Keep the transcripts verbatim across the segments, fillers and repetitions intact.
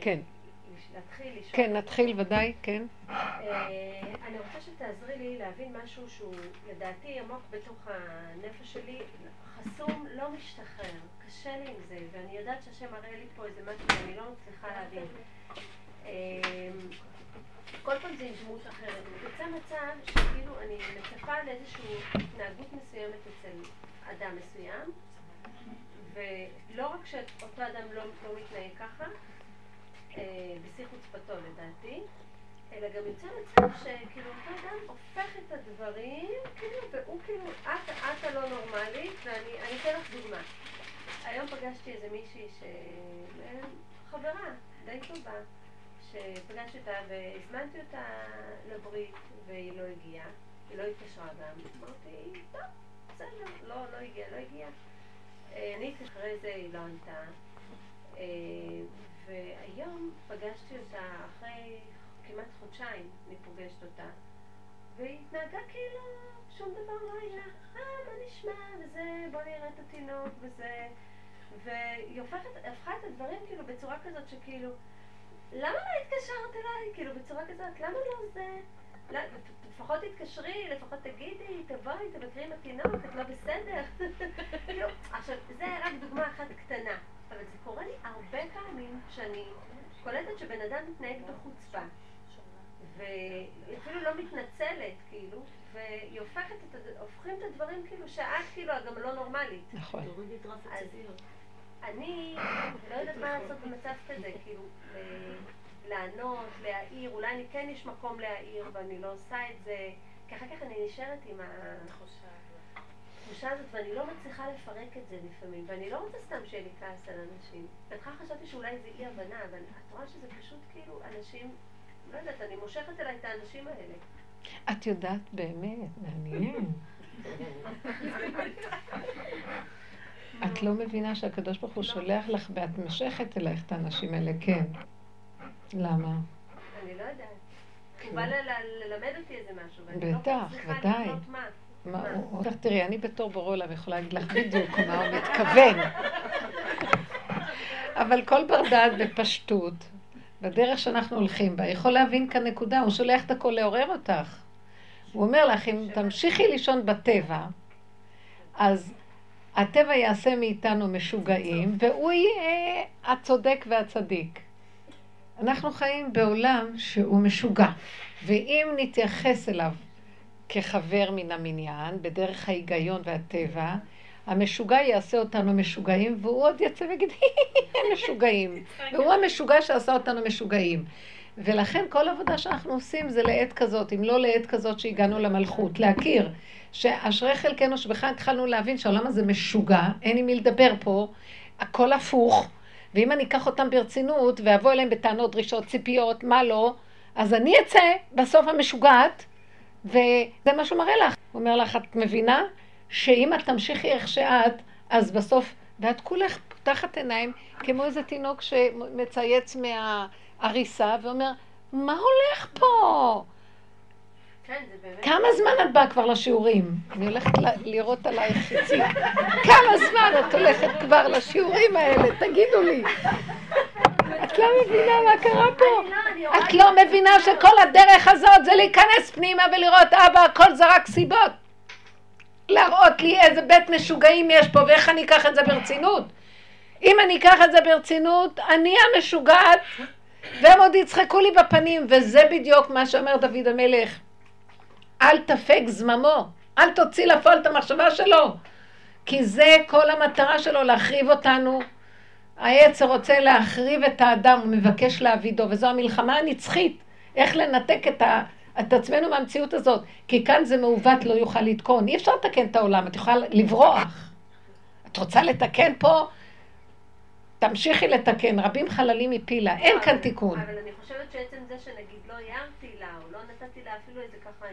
כן. להתחיל לשאול. כן, נתחיל ודאי, כן. אני רוצה שתעזרי לי להבין משהו שהוא, לדעתי, עמוק בתוך הנפש שלי, חסום, לא משתחרר. קשה לי עם זה, ואני יודעת שהשם מראה לי פה איזה משהו שאני לא מצליחה להבין. כל פעם זה נשמעות אחרת. יוצא מצב שכאילו אני מצפה לאיזושהי התנהגות מסוימת אצל אדם מסוים, ולא רק שאותו אדם לא, לא מתנהג ככה, אה, בשיח חוצפתו לדעתי, אלא גם יוצא מצב שכאילו אותו אדם הופך את הדברים, כאילו, והוא כאילו, את, את הלא נורמלית, ואני אתן לך דוגמה. היום פגשתי איזה מישהי ש... חברה, די טובה. שפגש אותה והזמנתי אותה לברית והיא לא הגיעה, היא לא התקשרה גם, אמרתי, טוב, בסדר, לא, לא הגיעה, לא הגיעה. אני אחרי זה היא לא ענתה, והיום פגשתי אותה אחרי כמעט חודשיים, אני פוגשת אותה, והיא התנהגה כאילו שום דבר לא היה, אה, מה נשמע, וזה, בוא נראה את התינוק, וזה, והיא הפכה את הדברים כאילו בצורה כזאת שכאילו, למה לא התקשרת אליי? כאילו בצורה כזאת, למה לא זה? לא, לפחות תתקשרי, לפחות תגידי, תבואי, תבקרי עם התינוק, את לא בסדר. כאילו, עכשיו, זה רק דוגמה אחת קטנה, אבל זה קורה לי הרבה פעמים שאני קולטת שבן אדם מתנהג בחוצפה, והיא אפילו לא מתנצלת, כאילו, והיא הופכים את הדברים כאילו שאת כאילו גם לא נורמלית. נכון. אני לא יודעת מה לעשות במצב כזה, כאילו, לענות, להעיר, אולי אני כן יש מקום להעיר ואני לא עושה את זה, כי אחר כך אני נשארת עם התחושה הזאת ואני לא מצליחה לפרק את זה לפעמים, ואני לא רוצה סתם שיהיה לי כעס על אנשים. בהתחלה חשבתי שאולי זה אי הבנה, אבל את רואה שזה פשוט כאילו אנשים, לא יודעת, אני מושכת אליי את האנשים האלה. את יודעת באמת, מעניין. את לא מבינה שהקדוש ברוך הוא שולח לך ואת משכת אלייך את האנשים האלה, כן. למה? אני לא יודעת. הוא בא ללמד אותי איזה משהו, ואני לא צריכה ללמוד מה. בטח, תראי, אני בתור בורא עולם יכולה להגיד לך בדיוק מה הוא מתכוון. אבל כל בר דעת בפשטות, בדרך שאנחנו הולכים בה, יכול להבין כאן נקודה, הוא שולח את הכל לעורר אותך. הוא אומר לך, אם תמשיכי לישון בטבע, אז... הטבע יעשה מאיתנו משוגעים, והוא יהיה הצודק והצדיק. אנחנו חיים בעולם שהוא משוגע, ואם נתייחס אליו כחבר מן המניין, בדרך ההיגיון והטבע, המשוגע יעשה אותנו משוגעים, והוא עוד יצא ויגיד, משוגעים. והוא המשוגע שעשה אותנו משוגעים. ולכן כל עבודה שאנחנו עושים זה לעת כזאת, אם לא לעת כזאת שהגענו למלכות, להכיר שאשרי חלקנו שבכלל התחלנו להבין שהעולם הזה משוגע, אין עם מי לדבר פה, הכל הפוך, ואם אני אקח אותם ברצינות ואבוא אליהם בטענות, דרישות, ציפיות, מה לא, אז אני אצא בסוף המשוגעת, וזה מה שהוא מראה לך. הוא אומר לך, את מבינה שאם את תמשיכי איך שאת, אז בסוף, ואת כולך פותחת עיניים כמו איזה תינוק שמצייץ מה... אריסה ואומר, מה הולך פה? כן, זה באמת. כמה זמן את באה כבר לשיעורים? אני הולכת לראות עלייך חיצי. כמה זמן את הולכת כבר לשיעורים האלה? תגידו לי. את לא מבינה מה קרה פה. את לא מבינה שכל הדרך הזאת זה להיכנס פנימה ולראות, אבא, הכל זה רק סיבות. להראות לי איזה בית משוגעים יש פה ואיך אני אקח את זה ברצינות. אם אני אקח את זה ברצינות, אני המשוגעת. והם עוד יצחקו לי בפנים, וזה בדיוק מה שאומר דוד המלך. אל תפק זממו, אל תוציא לפועל את המחשבה שלו, כי זה כל המטרה שלו, להחריב אותנו. העץ רוצה להחריב את האדם, הוא מבקש להבידו, וזו המלחמה הנצחית, איך לנתק את, ה... את עצמנו מהמציאות הזאת, כי כאן זה מעוות לא יוכל לתקון. אי אפשר לתקן את העולם, את יוכל לברוח. את רוצה לתקן פה? תמשיכי לתקן, רבים חללים מפילה, אין כאן תיקון. אבל אני חושבת שעצם זה שנגיד לא יערתי לה, או לא נתתי לה אפילו איזה ככה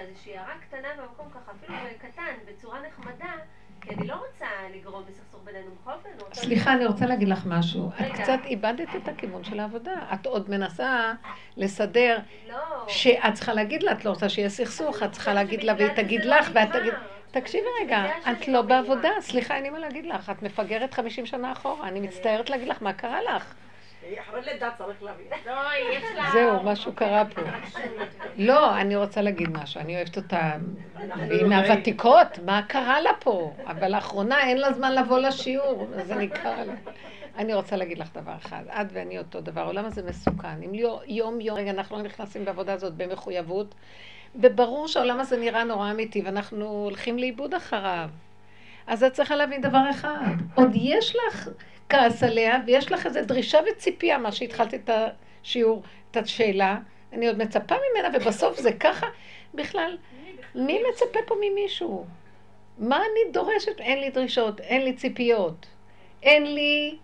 איזושהי הערה קטנה במקום ככה, אפילו קטן, בצורה נחמדה, כי אני לא רוצה לגרום בסכסוך בינינו חופן. סליחה, אני רוצה להגיד לך משהו. את קצת איבדת את הכיוון של העבודה. את עוד מנסה לסדר שאת צריכה להגיד לה, את לא רוצה שיהיה סכסוך, את צריכה להגיד לה והיא תגיד לך ואת תגיד... תקשיבי רגע, את לא בעבודה, סליחה, אין לי מה להגיד לך, את מפגרת חמישים שנה אחורה, אני מצטערת להגיד לך מה קרה לך. זהו, משהו קרה פה. לא, אני רוצה להגיד משהו, אני אוהבת אותה, והיא מהוותיקות, מה קרה לה פה? אבל לאחרונה אין לה זמן לבוא לשיעור, אז אני קרה לה. אני רוצה להגיד לך דבר אחד, את ואני אותו דבר, העולם הזה מסוכן. אם יום יום, רגע, אנחנו נכנסים בעבודה הזאת במחויבות, וברור שהעולם הזה נראה נורא אמיתי, ואנחנו הולכים לאיבוד אחריו. אז את צריכה להבין דבר אחד, עוד יש לך כעס עליה, ויש לך איזו דרישה וציפייה, מה שהתחלתי את השיעור, את השאלה, אני עוד מצפה ממנה, ובסוף זה ככה, בכלל, מי מצפה פה ממישהו? מה אני דורשת? אין לי דרישות, אין לי ציפיות, אין לי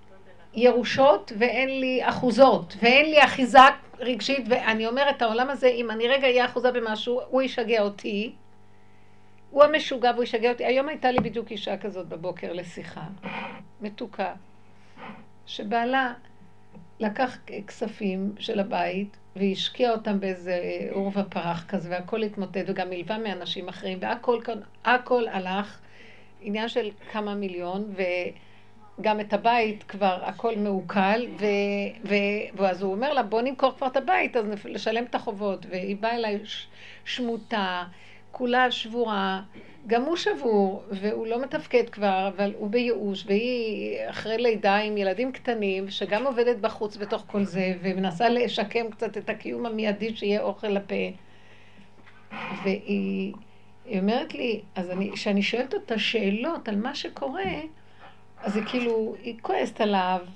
ירושות, ואין לי אחוזות, ואין לי אחיזה רגשית, ואני אומרת, העולם הזה, אם אני רגע אהיה אחוזה במשהו, הוא ישגע אותי, הוא המשוגע והוא ישגע אותי. היום הייתה לי בדיוק אישה כזאת בבוקר לשיחה, מתוקה, שבעלה לקח כספים של הבית והשקיע אותם באיזה אור ופרח כזה, והכל התמוטט וגם מלווה מאנשים אחרים, והכל הכל הלך, עניין של כמה מיליון, וגם את הבית כבר הכל מעוקל, ו, ו, ואז הוא אומר לה, בוא נמכור כבר את הבית, אז לשלם את החובות, והיא באה אליי שמוטה, כולה שבורה, גם הוא שבור, והוא לא מתפקד כבר, אבל הוא בייאוש, והיא אחרי לידה עם ילדים קטנים, שגם עובדת בחוץ בתוך כל זה, ומנסה לשקם קצת את הקיום המיידי שיהיה אוכל לפה. והיא אומרת לי, אז אני, שאני שואלת אותה שאלות על מה שקורה, אז היא כאילו, היא כועסת עליו,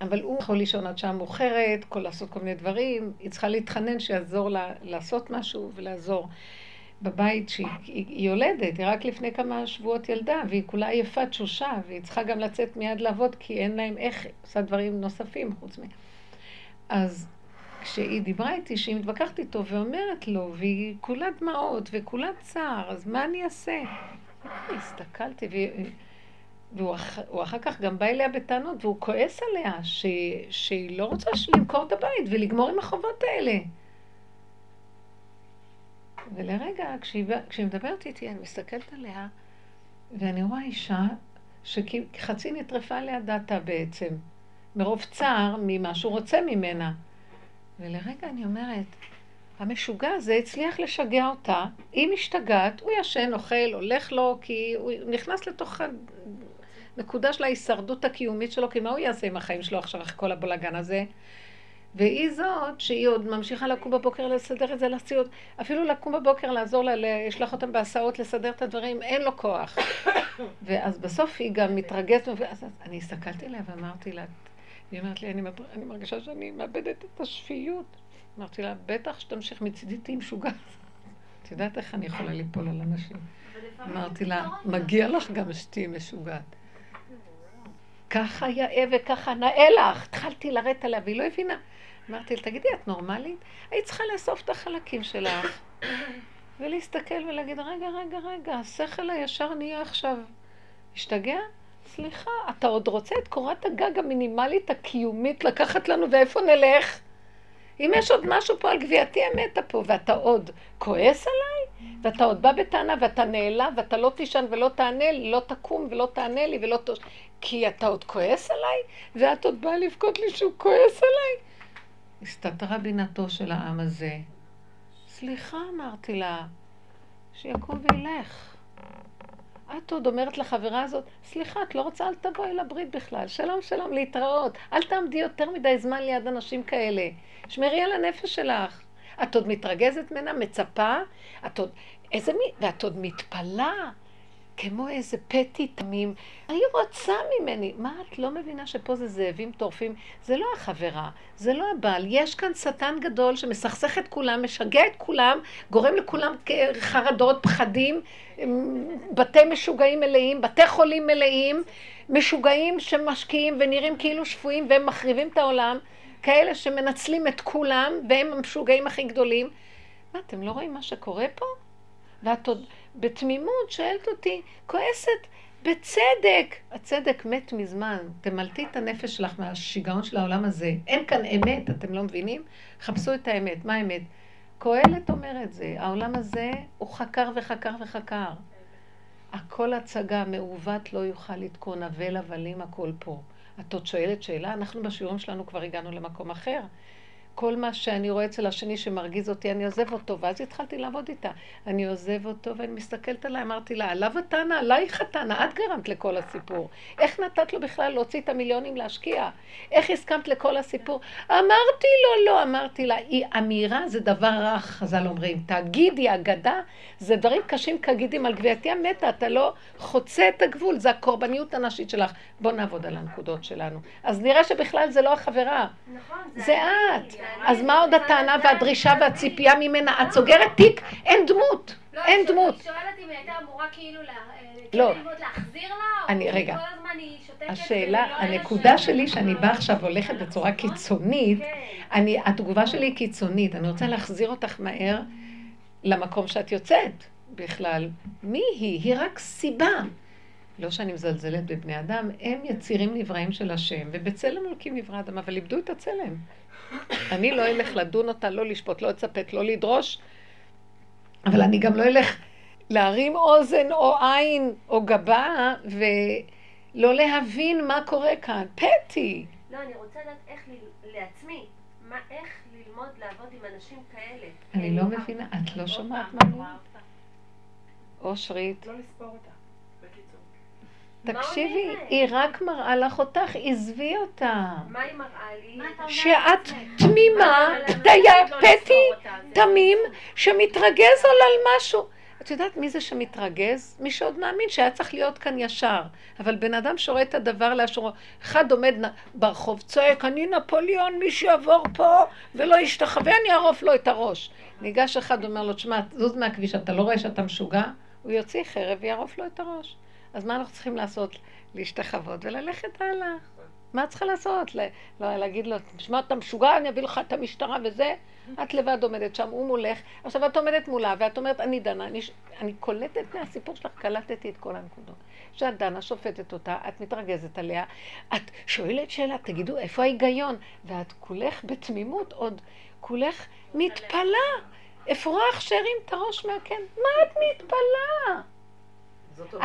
אבל הוא יכול לישון עד שעה מאוחרת, יכול לעשות כל מיני דברים, היא צריכה להתחנן שיעזור לה לעשות משהו ולעזור. בבית שהיא יולדת, היא רק לפני כמה שבועות ילדה, והיא כולה עייפה תשושה, והיא צריכה גם לצאת מיד לעבוד, כי אין להם איך, עושה דברים נוספים חוץ מהם. אז כשהיא דיברה איתי, שהיא מתווכחת איתו ואומרת לו, והיא כולה דמעות וכולה צער, אז מה אני אעשה? הסתכלתי, והוא אחר כך גם בא אליה בטענות, והוא כועס עליה, שהיא לא רוצה למכור את הבית ולגמור עם החובות האלה. ולרגע, כשהיא, כשהיא מדברת איתי, אני מסתכלת עליה, ואני רואה אישה שחצי נטרפה עליה דאטה בעצם, מרוב צער ממה שהוא רוצה ממנה. ולרגע אני אומרת, המשוגע הזה הצליח לשגע אותה, אם השתגעת, הוא ישן, אוכל, הולך לו, כי הוא נכנס לתוך הנקודה של ההישרדות הקיומית שלו, כי מה הוא יעשה עם החיים שלו עכשיו, כל הבלגן הזה? והיא זאת שהיא עוד ממשיכה לקום בבוקר לסדר את זה לסיעות, אפילו לקום בבוקר לעזור לה, לשלח אותם בהסעות, לסדר את הדברים, אין לו כוח. ואז בסוף היא גם מתרגשת, אז אני הסתכלתי אליה ואמרתי לה, היא אומרת לי, אני, אני מרגישה שאני מאבדת את השפיות. אמרתי לה, בטח שתמשיך מצידיתי עם שוגע. את יודעת איך אני יכולה ליפול על אנשים? אמרתי לה, מגיע לך גם שתהי משוגעת. ככה יאה וככה נאה לך, התחלתי לרדת עליה, והיא לא הבינה. אמרתי לה, תגידי, את נורמלית? היית צריכה לאסוף את החלקים שלך, ולהסתכל ולהגיד, רגע, רגע, רגע, השכל הישר נהיה עכשיו. השתגע? סליחה, אתה עוד רוצה את קורת הגג המינימלית הקיומית לקחת לנו, ואיפה נלך? אם יש עוד משהו פה על גביעתי המתה פה, ואתה עוד כועס עליי, ואתה עוד בא בטענה, ואתה נעלה, ואתה לא תישן ולא תענה לי, לא תקום ולא תענה לי, ולא תוש... כי אתה עוד כועס עליי, ואת עוד באה לבכות לי שהוא כועס עליי. הסתתרה בינתו של העם הזה. סליחה, אמרתי לה, שיקום וילך. את עוד אומרת לחברה הזאת, סליחה, את לא רוצה, אל תבואי לברית בכלל. שלום, שלום, להתראות. אל תעמדי יותר מדי זמן ליד אנשים כאלה. שמרי על הנפש שלך. את עוד מתרגזת מנה, מצפה, את עוד... איזה מי... ואת עוד מתפלה. כמו איזה פטי תמים, היא רוצה ממני. מה, את לא מבינה שפה זה זאבים טורפים? זה לא החברה, זה לא הבעל. יש כאן שטן גדול שמסכסך את כולם, משגע את כולם, גורם לכולם חרדות, פחדים, בתי משוגעים מלאים, בתי חולים מלאים, משוגעים שמשקיעים ונראים כאילו שפויים, והם מחריבים את העולם, כאלה שמנצלים את כולם, והם המשוגעים הכי גדולים. מה, אתם לא רואים מה שקורה פה? ואת עוד... בתמימות שאלת אותי, כועסת בצדק. הצדק מת מזמן, תמלטי את הנפש שלך מהשיגעון של העולם הזה. אין כאן אמת, אתם לא מבינים? חפשו את האמת, מה האמת? קהלת אומר את זה, העולם הזה הוא חקר וחקר וחקר. הכל הצגה, מעוות לא יוכל לתקון, אבל הבלים הכל פה. את עוד שואלת שאלה, אנחנו בשיעורים שלנו כבר הגענו למקום אחר. כל מה שאני רואה אצל השני שמרגיז אותי, אני עוזב אותו, ואז התחלתי לעבוד איתה. אני עוזב אותו ואני מסתכלת עליי, אמרתי לה, עליו התנה, עלייך התנה, את גרמת לכל הסיפור. איך נתת לו בכלל להוציא את המיליונים להשקיע? איך הסכמת לכל הסיפור? אמרתי לו, לא, אמרתי לה, היא אמירה, זה דבר רע, חז"ל אומרים, תגידי, אגדה, זה דברים קשים כגידים על גבייתי המתה, אתה לא חוצה את הגבול, זה הקורבניות הנשית שלך. בוא נעבוד על הנקודות שלנו. אז נראה שבכלל זה לא החברה. נכון, זה, זה את. אז מה עוד הטענה והדרישה והציפייה ממנה? את סוגרת תיק, אין דמות, אין דמות. לא, שואלת אם היא הייתה אמורה כאילו להחזיר לה, או כל הזמן היא שותקת. השאלה, הנקודה שלי שאני באה עכשיו הולכת בצורה קיצונית, התגובה שלי היא קיצונית, אני רוצה להחזיר אותך מהר למקום שאת יוצאת בכלל. מי היא? היא רק סיבה. לא שאני מזלזלת בבני אדם, הם יצירים נבראים של השם, ובצלם הולכים נברא אדם, אבל איבדו את הצלם. אני לא אלך לדון אותה, לא לשפוט, לא לצפת, לא לדרוש, אבל אני גם לא אלך להרים אוזן או עין או גבה ולא להבין מה קורה כאן. פטי! לא, אני רוצה לדעת איך לעצמי, איך ללמוד לעבוד עם אנשים כאלה. אני לא מבינה, את לא שומעת מה נראה אותה. אושרית. לא לספור אותה. תקשיבי, היא רק מראה לך אותך, עזבי אותה. מה היא מראה לי? שאת תמימה, קטיה, פטי, תמים, שמתרגז על משהו. את יודעת מי זה שמתרגז? מי שעוד מאמין שהיה צריך להיות כאן ישר. אבל בן אדם שורא את הדבר לאשורו. אחד עומד ברחוב צועק, אני נפוליאון, מי שיעבור פה ולא ישתחווה, אני אערוף לו את הראש. ניגש אחד אומר לו, תשמע, זוז מהכביש, אתה לא רואה שאתה משוגע? הוא יוציא חרב ויערוף לו את הראש. אז מה אנחנו צריכים לעשות? להשתחוות וללכת הלאה. מה צריכה לעשות? להגיד לו, תשמע, אתה משוגע, אני אביא לך את המשטרה וזה. את לבד עומדת שם, הוא מולך. עכשיו את עומדת מולה, ואת אומרת, אני דנה, אני קולטת מהסיפור שלך, קלטתי את כל הנקודות. כשאת דנה, שופטת אותה, את מתרגזת עליה, את שואלת שאלה, תגידו, איפה ההיגיון? ואת כולך בתמימות עוד, כולך מתפלה. אפרח שרים את הראש מהכן. מה את מתפלה?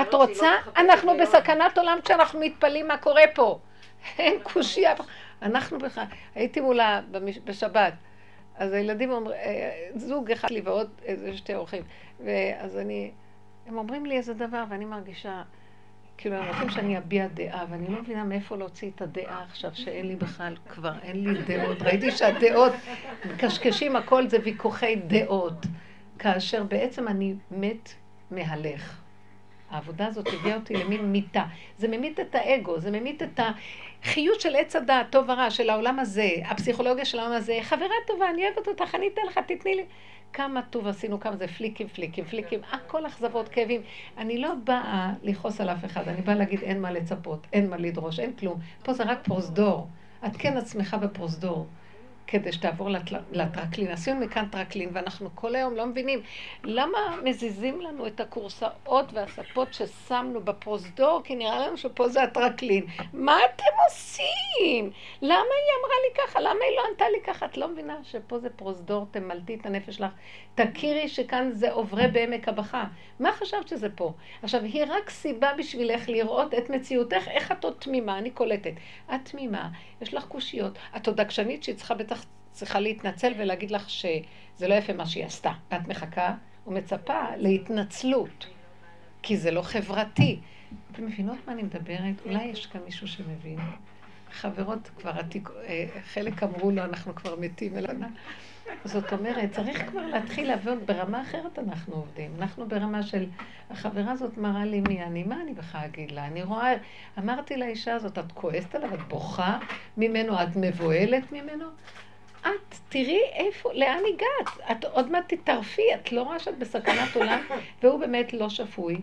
את רוצה? אנחנו בסכנת עולם כשאנחנו מתפלים מה קורה פה. אין קושיה. אנחנו בכלל. הייתי מולה בשבת, אז הילדים אומרים, זוג אחד לי ועוד איזה שתי אורחים. ואז אני, הם אומרים לי איזה דבר ואני מרגישה, כאילו הם רוצים שאני אביע דעה, ואני לא מבינה מאיפה להוציא את הדעה עכשיו שאין לי בכלל כבר, אין לי דעות. ראיתי שהדעות, קשקשים הכל זה ויכוחי דעות, כאשר בעצם אני מת מהלך. העבודה הזאת הביאה אותי למין מיטה. זה ממית את האגו, זה ממית את החיות של עץ הדעת, טוב ורע, של העולם הזה, הפסיכולוגיה של העולם הזה, חברה טובה, אני אוהבת אותך, אני אתן לך, תתני לי. כמה טוב עשינו, כמה זה פליקים, פליקים, פליקים, הכל אכזבות, כאבים. אני לא באה לחוס על אף אחד, אני באה להגיד אין מה לצפות, אין מה לדרוש, אין כלום. פה זה רק פרוסדור. את כן עצמך בפרוסדור. כדי שתעבור לטרקלין. עשינו מכאן טרקלין, ואנחנו כל היום לא מבינים למה מזיזים לנו את הקורסאות והספות ששמנו בפרוסדור, כי נראה לנו שפה זה הטרקלין. מה אתם עושים? למה היא אמרה לי ככה? למה היא לא ענתה לי ככה? את לא מבינה שפה זה פרוסדור, תמלתי את הנפש לך. תכירי שכאן זה עוברי בעמק הבכה. מה חשבת שזה פה? עכשיו, היא רק סיבה בשבילך לראות את מציאותך, איך את עוד תמימה, אני קולטת. את תמימה, יש לך קושיות, את עוד עקשנית שהיא צריכה בטח צריכה להתנצל ולהגיד לך שזה לא יפה מה שהיא עשתה. את מחכה ומצפה להתנצלות, כי זה לא חברתי. אתם מבינות מה אני מדברת? אולי יש כאן מישהו שמבין. חברות כבר, חלק אמרו לו, אנחנו כבר מתים אלנה. זאת אומרת, צריך כבר להתחיל לעבוד ברמה אחרת אנחנו עובדים. אנחנו ברמה של, החברה הזאת מראה לי מי אני, מה אני בכלל אגיד לה? אני רואה, אמרתי לאישה הזאת, את כועסת עליו, את בוכה ממנו, את מבועלת ממנו. את תראי איפה, לאן הגעת? את עוד מעט תתערפי, את לא רואה שאת בסכנת עולם, והוא באמת לא שפוי.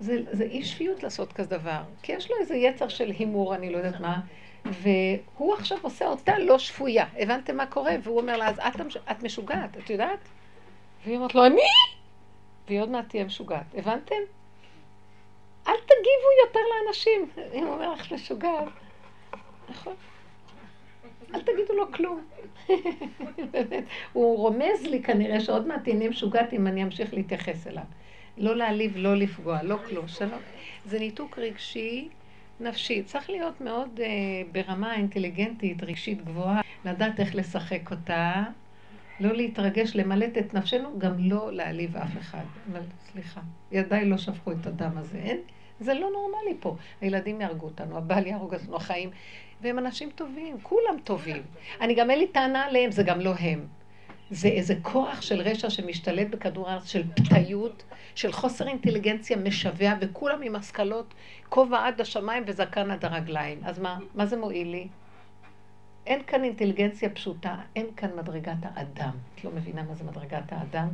זה, זה אי שפיות לעשות כזה דבר, כי יש לו איזה יצר של הימור, אני לא יודעת מה, והוא עכשיו עושה אותה לא שפויה. הבנתם מה קורה? והוא אומר לה, אז את, את משוגעת, את יודעת? והיא אומרת לו, אני? והיא עוד מעט תהיה משוגעת. הבנתם? אל תגיבו יותר לאנשים. אם הוא אומר לך משוגעת, נכון? אל תגידו לו כלום. באמת. הוא רומז לי כנראה שעוד מעט תהיה משוגעת אם אני אמשיך להתייחס אליו. לא להעליב, לא לפגוע, לא כלום. זה ניתוק רגשי נפשי. צריך להיות מאוד ברמה אינטליגנטית, רגשית גבוהה, לדעת איך לשחק אותה, לא להתרגש, למלט את נפשנו, גם לא להעליב אף אחד. אבל סליחה, ידיי לא שפכו את הדם הזה, אין? זה לא נורמלי פה. הילדים יהרגו אותנו, הבעל יהרוג אותנו, החיים, והם אנשים טובים, כולם טובים. אני גם אין לי טענה עליהם, זה גם לא הם. זה איזה כוח של רשע שמשתלט בכדור הארץ, של פתאיות, של חוסר אינטליגנציה משווה, וכולם עם השכלות, כובע עד השמיים וזקן עד הרגליים. אז מה? מה זה מועיל לי? אין כאן אינטליגנציה פשוטה, אין כאן מדרגת האדם. את לא מבינה מה זה מדרגת האדם?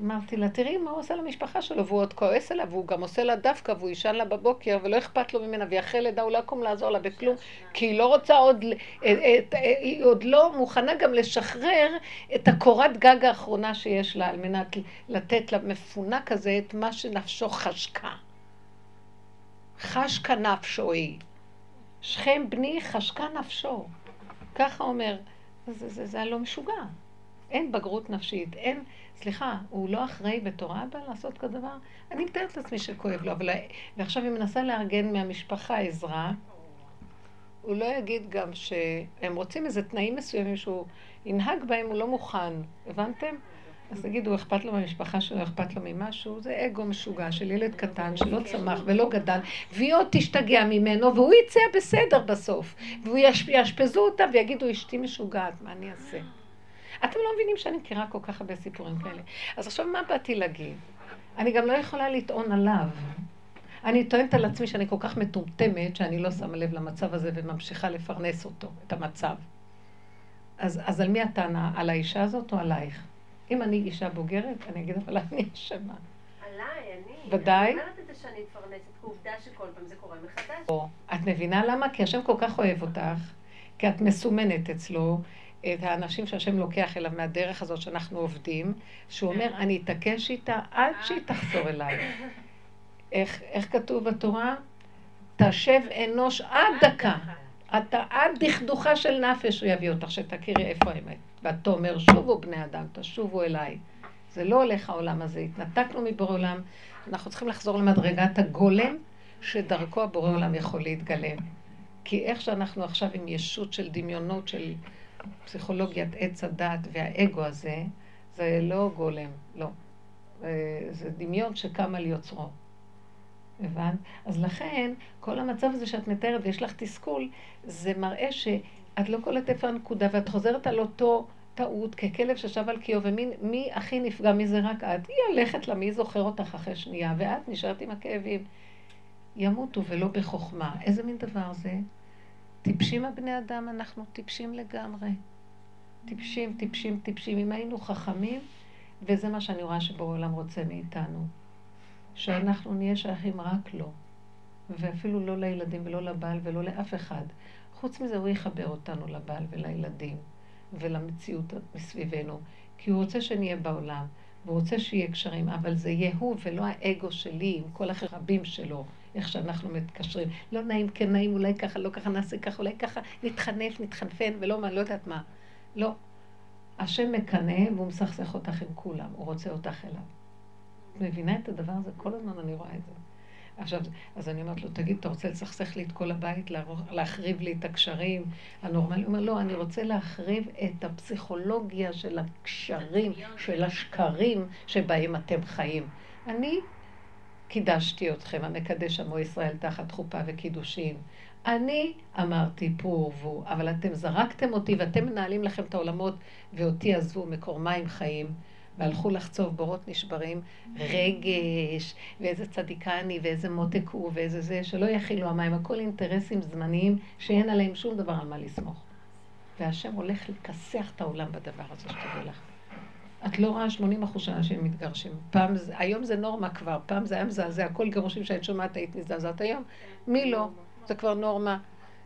אמרתי לה, תראי מה הוא עושה למשפחה שלו, והוא עוד כועס אליו, והוא גם עושה לה דווקא, והוא ישן לה בבוקר, ולא אכפת לו ממנה, ויחל לדע, הוא לא יקום לעזור לה בכלום, כי היא לא רוצה עוד, היא עוד לא מוכנה גם לשחרר את הקורת גג האחרונה שיש לה, על מנת לתת למפונה כזה את מה שנפשו חשקה. חשקה נפשו היא. שכם בני חשקה נפשו. ככה אומר, זה, זה, זה לא משוגע. אין בגרות נפשית, אין... סליחה, הוא לא אחראי בתורה הבאה לעשות כדבר? אני מתארת לעצמי שכואב לו, אבל... ועכשיו היא מנסה לארגן מהמשפחה עזרה, הוא לא יגיד גם שהם רוצים איזה תנאים מסוימים שהוא ינהג בהם, הוא לא מוכן, הבנתם? אז תגידו, אכפת לו מהמשפחה שלו, אכפת לו ממשהו, זה אגו משוגע של ילד קטן שלא צמח ולא גדל, והיא עוד תשתגע ממנו, והוא יצא בסדר בסוף, והוא ישפזו אותה ויגידו, אשתי משוגעת, מה אני אעשה? אתם לא מבינים שאני מכירה כל כך הרבה סיפורים כאלה. אז עכשיו מה באתי להגיד? אני גם לא יכולה לטעון עליו. אני טוענת על עצמי שאני כל כך מטומטמת, שאני לא שמה לב למצב הזה וממשיכה לפרנס אותו, את המצב. אז, אז על מי הטענה? על האישה הזאת או עלייך? אם אני אישה בוגרת, אני אגיד אבל אני אשמה. עליי, אני. ודאי. אני אומרת את זה שאני אפרנסת, כעובדה שכל פעם זה קורה מחדש. או, את מבינה למה? כי השם כל כך אוהב אותך, כי את מסומנת אצלו, את האנשים שהשם לוקח אליו מהדרך הזאת שאנחנו עובדים, שהוא אומר, אני אתעקש איתה עד שהיא תחזור אליי. איך, איך כתוב בתורה? תשב אנוש עד דקה. אתה עד דכדוכה של נפש הוא יביא אותך, שתכירי איפה האמת. ואתה אומר, שובו בני אדם, תשובו אליי. זה לא הולך העולם הזה, התנתקנו מבורא עולם, אנחנו צריכים לחזור למדרגת הגולם, שדרכו הבורא עולם יכול להתגלם. כי איך שאנחנו עכשיו עם ישות של דמיונות, של... פסיכולוגיית עץ הדת והאגו הזה, זה לא גולם, לא. זה דמיון שקם על יוצרו. הבנת? אז לכן, כל המצב הזה שאת מתארת ויש לך תסכול, זה מראה שאת לא כל הטפה הנקודה, ואת חוזרת על אותו טעות ככלב ששב על קיוב, ומין מי הכי נפגע מזה רק את. היא הולכת למי זוכר אותך אחרי שנייה, ואת נשארת עם הכאבים. ימותו ולא בחוכמה. איזה מין דבר זה? טיפשים הבני אדם, אנחנו טיפשים לגמרי. טיפשים, טיפשים, טיפשים. אם היינו חכמים, וזה מה שאני רואה שבעולם רוצה מאיתנו. שאנחנו נהיה שייכים רק לו. ואפילו לא לילדים ולא לבעל ולא לאף אחד. חוץ מזה הוא יחבר אותנו לבעל ולילדים ולמציאות מסביבנו. כי הוא רוצה שנהיה בעולם, והוא רוצה שיהיה קשרים, אבל זה יהיה הוא ולא האגו שלי עם כל החרבים שלו. איך שאנחנו מתקשרים, לא נעים, כן נעים, אולי ככה, לא ככה, נעשה ככה, אולי ככה, נתחנף, נתחנפן, ולא מה, לא יודעת מה. לא. השם מקנה, והוא מסכסך אותך עם כולם, הוא רוצה אותך אליו. את מבינה את הדבר הזה? כל הזמן אני רואה את זה. עכשיו, אז אני אומרת לו, תגיד, אתה רוצה לסכסך לי את כל הבית, להחריב לי את הקשרים הנורמליים? הוא אומר, לא, אני רוצה להחריב את הפסיכולוגיה של הקשרים, של השקרים שבהם אתם חיים. אני... קידשתי אתכם, המקדש עמו ישראל תחת חופה וקידושים. אני אמרתי פה ובו, אבל אתם זרקתם אותי ואתם מנהלים לכם את העולמות, ואותי עזבו מקור מים חיים, והלכו לחצוב בורות נשברים, רגש, ואיזה צדיקה אני, ואיזה מותק הוא, ואיזה זה, שלא יכילו המים, הכל אינטרסים זמניים, שאין עליהם שום דבר על מה לסמוך. והשם הולך לקסח את העולם בדבר הזה שתביא לך. את לא רואה שמונים אחוז של אנשים מתגרשים. פעם, היום זה נורמה כבר, פעם זה היה מזעזע, כל גירושים שהיית שומעת היית מזעזעת היום. מי לא? זה כבר נורמה.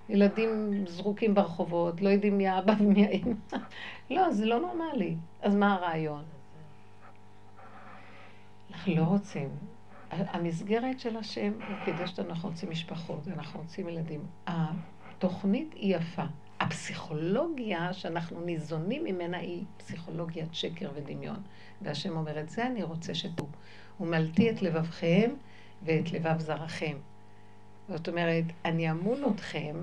ילדים זרוקים ברחובות, לא יודעים מי האבא ומי האמא. לא, זה לא נורמלי. אז מה הרעיון? אנחנו לא רוצים. המסגרת של השם הוא כדי שאנחנו רוצים משפחות, אנחנו רוצים ילדים. התוכנית היא יפה. הפסיכולוגיה שאנחנו ניזונים ממנה היא פסיכולוגיית שקר ודמיון. והשם אומר, את זה אני רוצה שתו. ומלתי את לבבכם ואת לבב זרעכם. זאת אומרת, אני אמון אתכם,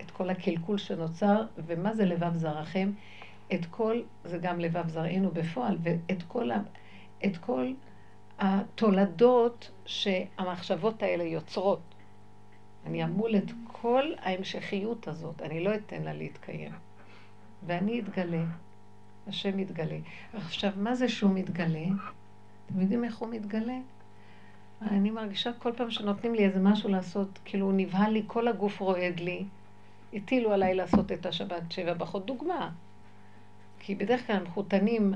את כל הקלקול שנוצר, ומה זה לבב זרעכם? את כל, זה גם לבב זרענו בפועל, ואת כל, את כל התולדות שהמחשבות האלה יוצרות. אני אמול את כל ההמשכיות הזאת, אני לא אתן לה להתקיים. ואני אתגלה, השם יתגלה. עכשיו, מה זה שהוא מתגלה? אתם יודעים איך הוא מתגלה? אני מרגישה כל פעם שנותנים לי איזה משהו לעשות, כאילו נבהל לי, כל הגוף רועד לי, הטילו עליי לעשות את השבת שבע ברכות, דוגמה. כי בדרך כלל המחותנים,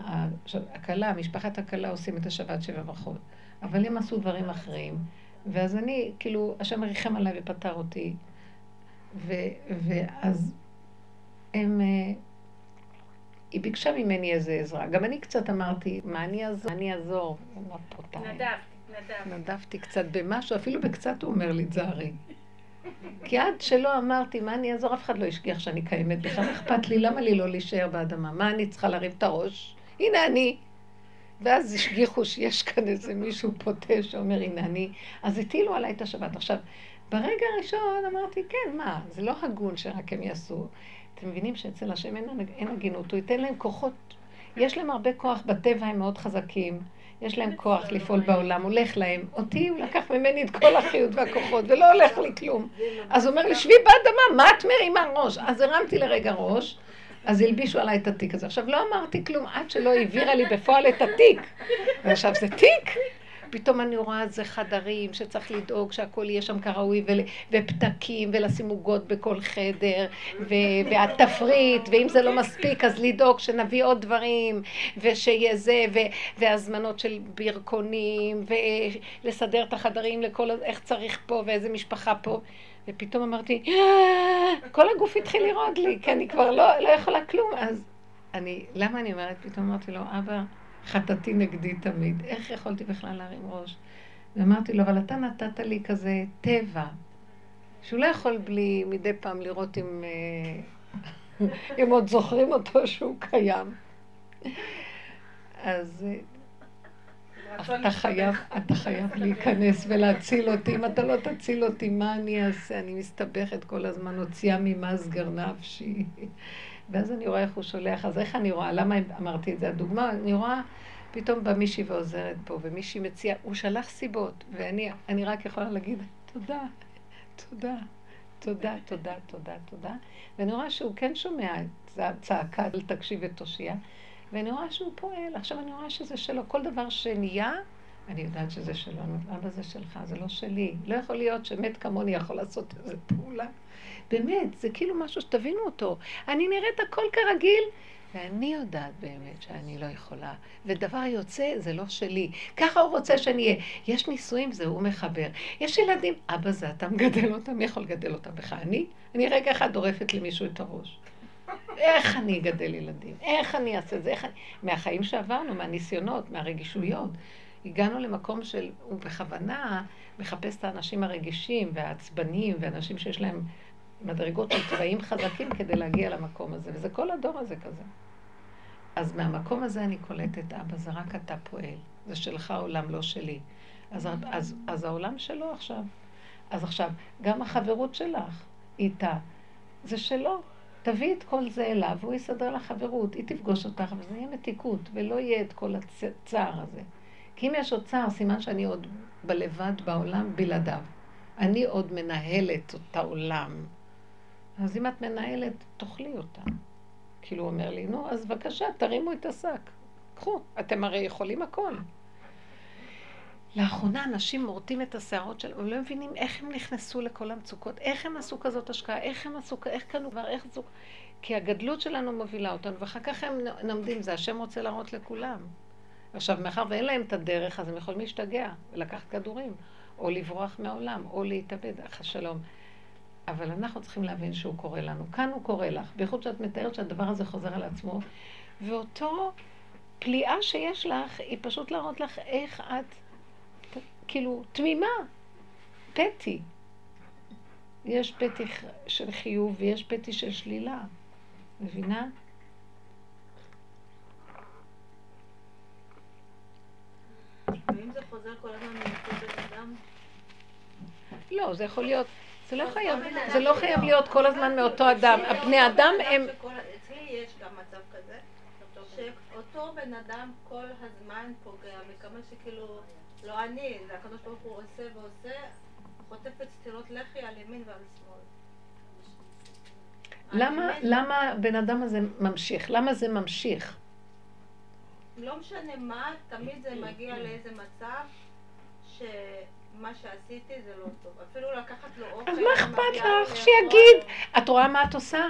הקלה, משפחת הקלה עושים את השבת שבע ברכות, אבל הם עשו דברים אחרים, ואז אני, כאילו, השם ריחם עליי ופטר אותי, ו, ואז הם, היא ביקשה ממני איזה עזרה. גם אני קצת אמרתי, מה אני אעזור? מה אני אעזור? נדב. נדבתי קצת במשהו, אפילו בקצת הוא אומר לי, תזהרי. כי עד שלא אמרתי, מה אני אעזור, אף אחד לא ישגיח שאני קיימת, בכלל אכפת לי, למה לי לא להישאר באדמה? מה אני צריכה להריב את הראש? הנה אני. ואז השגיחו שיש כאן איזה מישהו פוטה שאומר, הנה אני. אז הטילו עליי את השבת. עכשיו, ברגע הראשון אמרתי, כן, מה? זה לא הגון שרק הם יעשו. אתם מבינים שאצל השם אין הגינות, הוא ייתן להם כוחות. יש להם הרבה כוח בטבע, הם מאוד חזקים. יש להם כוח לפעול בעולם, הולך להם. אותי הוא לקח ממני את כל החיות והכוחות, ולא הולך לי כלום. אז הוא אומר לי, שבי באדמה, מה את מרימה ראש? אז הרמתי לרגע ראש, אז הלבישו עליי את התיק הזה. עכשיו, לא אמרתי כלום עד שלא העבירה לי בפועל את התיק. ועכשיו זה תיק. פתאום אני רואה את זה חדרים, שצריך לדאוג שהכל יהיה שם כראוי, ופתקים, ולשים עוגות בכל חדר, והתפריט, ואם זה לא מספיק, אז לדאוג שנביא עוד דברים, ושיהיה זה, והזמנות של ברקונים, ולסדר את החדרים לכל, איך צריך פה, ואיזה משפחה פה. ופתאום אמרתי, כל הגוף התחיל לראות לי, כי אני כבר לא יכולה כלום. אז אני, למה אני אומרת? פתאום אמרתי לו, אבא, חטאתי נגדי תמיד, איך יכולתי בכלל להרים ראש? ואמרתי לו, אבל אתה נתת לי כזה טבע, שהוא לא יכול בלי מדי פעם לראות אם, אם עוד זוכרים אותו שהוא קיים. אז אתה חייב, אתה חייב להיכנס ולהציל אותי, אם אתה לא תציל אותי, מה אני אעשה? אני מסתבכת כל הזמן, הוציאה ממסגר נפשי. ואז אני רואה איך הוא שולח, אז איך אני רואה, למה אמרתי את זה? הדוגמה, אני רואה פתאום בא מישהי ועוזרת פה, ומישהי מציעה, הוא שלח סיבות, ואני אני רק יכולה להגיד, תודה, תודה, תודה, תודה, תודה, תודה. ואני רואה שהוא כן שומע את הצעקה, תקשיב ותושיע, ואני רואה שהוא פועל. עכשיו אני רואה שזה שלו, כל דבר שנהיה, אני יודעת שזה שלו, אבל זה שלך, זה לא שלי. לא יכול להיות שמת כמוני יכול לעשות איזו פעולה. באמת, זה כאילו משהו שתבינו אותו. אני נראית הכל כרגיל, ואני יודעת באמת שאני לא יכולה. ודבר יוצא, זה לא שלי. ככה הוא רוצה שאני אהיה. יש נישואים, זה הוא מחבר. יש ילדים, אבא זה, אתה מגדל אותם, מי יכול לגדל אותם בך? אני? אני רגע אחד דורפת למישהו את הראש. איך אני אגדל ילדים? איך אני אעשה את זה? אני... מהחיים שעברנו, מהניסיונות, מהרגישויות. הגענו למקום של, הוא בכוונה מחפש את האנשים הרגישים והעצבנים, ואנשים שיש להם מדרגות וטבעים חזקים כדי להגיע למקום הזה, וזה כל הדור הזה כזה. אז מהמקום הזה אני קולטת, אבא, זה רק אתה פועל, זה שלך העולם, לא שלי. אז, אז, אז העולם שלו עכשיו, אז עכשיו, גם החברות שלך איתה, זה שלו. תביא את כל זה אליו, הוא יסדר לחברות, היא תפגוש אותך, אבל זה יהיה מתיקות, ולא יהיה את כל הצער הזה. כי אם יש עוד צער, סימן שאני עוד בלבד בעולם בלעדיו. אני עוד מנהלת את העולם. אז אם את מנהלת, תאכלי אותה. כאילו הוא אומר לי, נו, אז בבקשה, תרימו את השק. קחו, אתם הרי יכולים הכל. לאחרונה אנשים מורטים את השערות שלהם, הם לא מבינים איך הם נכנסו לכל המצוקות, איך הם עשו כזאת השקעה, איך הם עשו, איך קנו כבר, איך זו... כי הגדלות שלנו מובילה אותנו, ואחר כך הם נמדים, זה השם רוצה להראות לכולם. עכשיו, מאחר ואין להם את הדרך, אז הם יכולים להשתגע, ולקחת כדורים, או לברוח מהעולם, או להתאבד, אך השלום. אבל אנחנו צריכים להבין שהוא קורא לנו. כאן הוא קורא לך, בייחוד שאת מתארת שהדבר הזה חוזר על עצמו, ואותו פליאה שיש לך, היא פשוט להראות לך איך את, ת, כאילו, תמימה, פתי. יש פתי של חיוב ויש פתי של שלילה. מבינה? ואם זה חוזר כל וואו, זה יכול להיות, זה לא חייב, זה לא חייב להיות כל הזמן מאותו אדם. הבני אדם הם... אצלי יש גם מצב כזה, שאותו בן אדם כל הזמן פוגע, מכמה שכאילו, לא אני, זה הקדוש ברוך הוא עושה ועושה, חוטפת סתירות לחי על ימין ועל שמאל. למה, למה הבן אדם הזה ממשיך? למה זה ממשיך? לא משנה מה, תמיד זה מגיע לאיזה מצב שמה שעשיתי זה לא טוב. אפילו לקחת לו אוכל... אז מה אכפת לך? שיגיד. את רואה מה את עושה?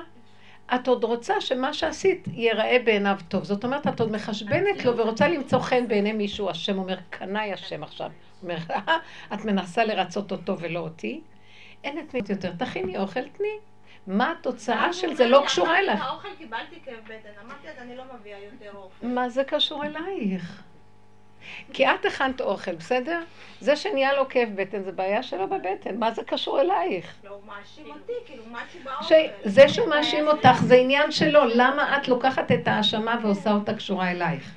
את עוד רוצה שמה שעשית ייראה בעיניו טוב. זאת אומרת, את עוד מחשבנת לו ורוצה למצוא חן בעיני מישהו. השם אומר, קנאי השם עכשיו. אומר, את מנסה לרצות אותו ולא אותי. אין את מי יותר. תכיני אוכל, תני. מה התוצאה של זה? לא קשורה אלייך. האוכל קיבלתי כאב בטן, אמרתי אז אני לא מביאה יותר אוכל. מה זה קשור אלייך? כי את הכנת אוכל, בסדר? זה שנהיה לו כאב בטן, זה בעיה שלו בבטן. מה זה קשור אלייך? לא, הוא מאשים אותי, כאילו משהו באוכל. זה שהוא מאשים אותך, זה עניין שלו. למה את לוקחת את האשמה ועושה אותה קשורה אלייך?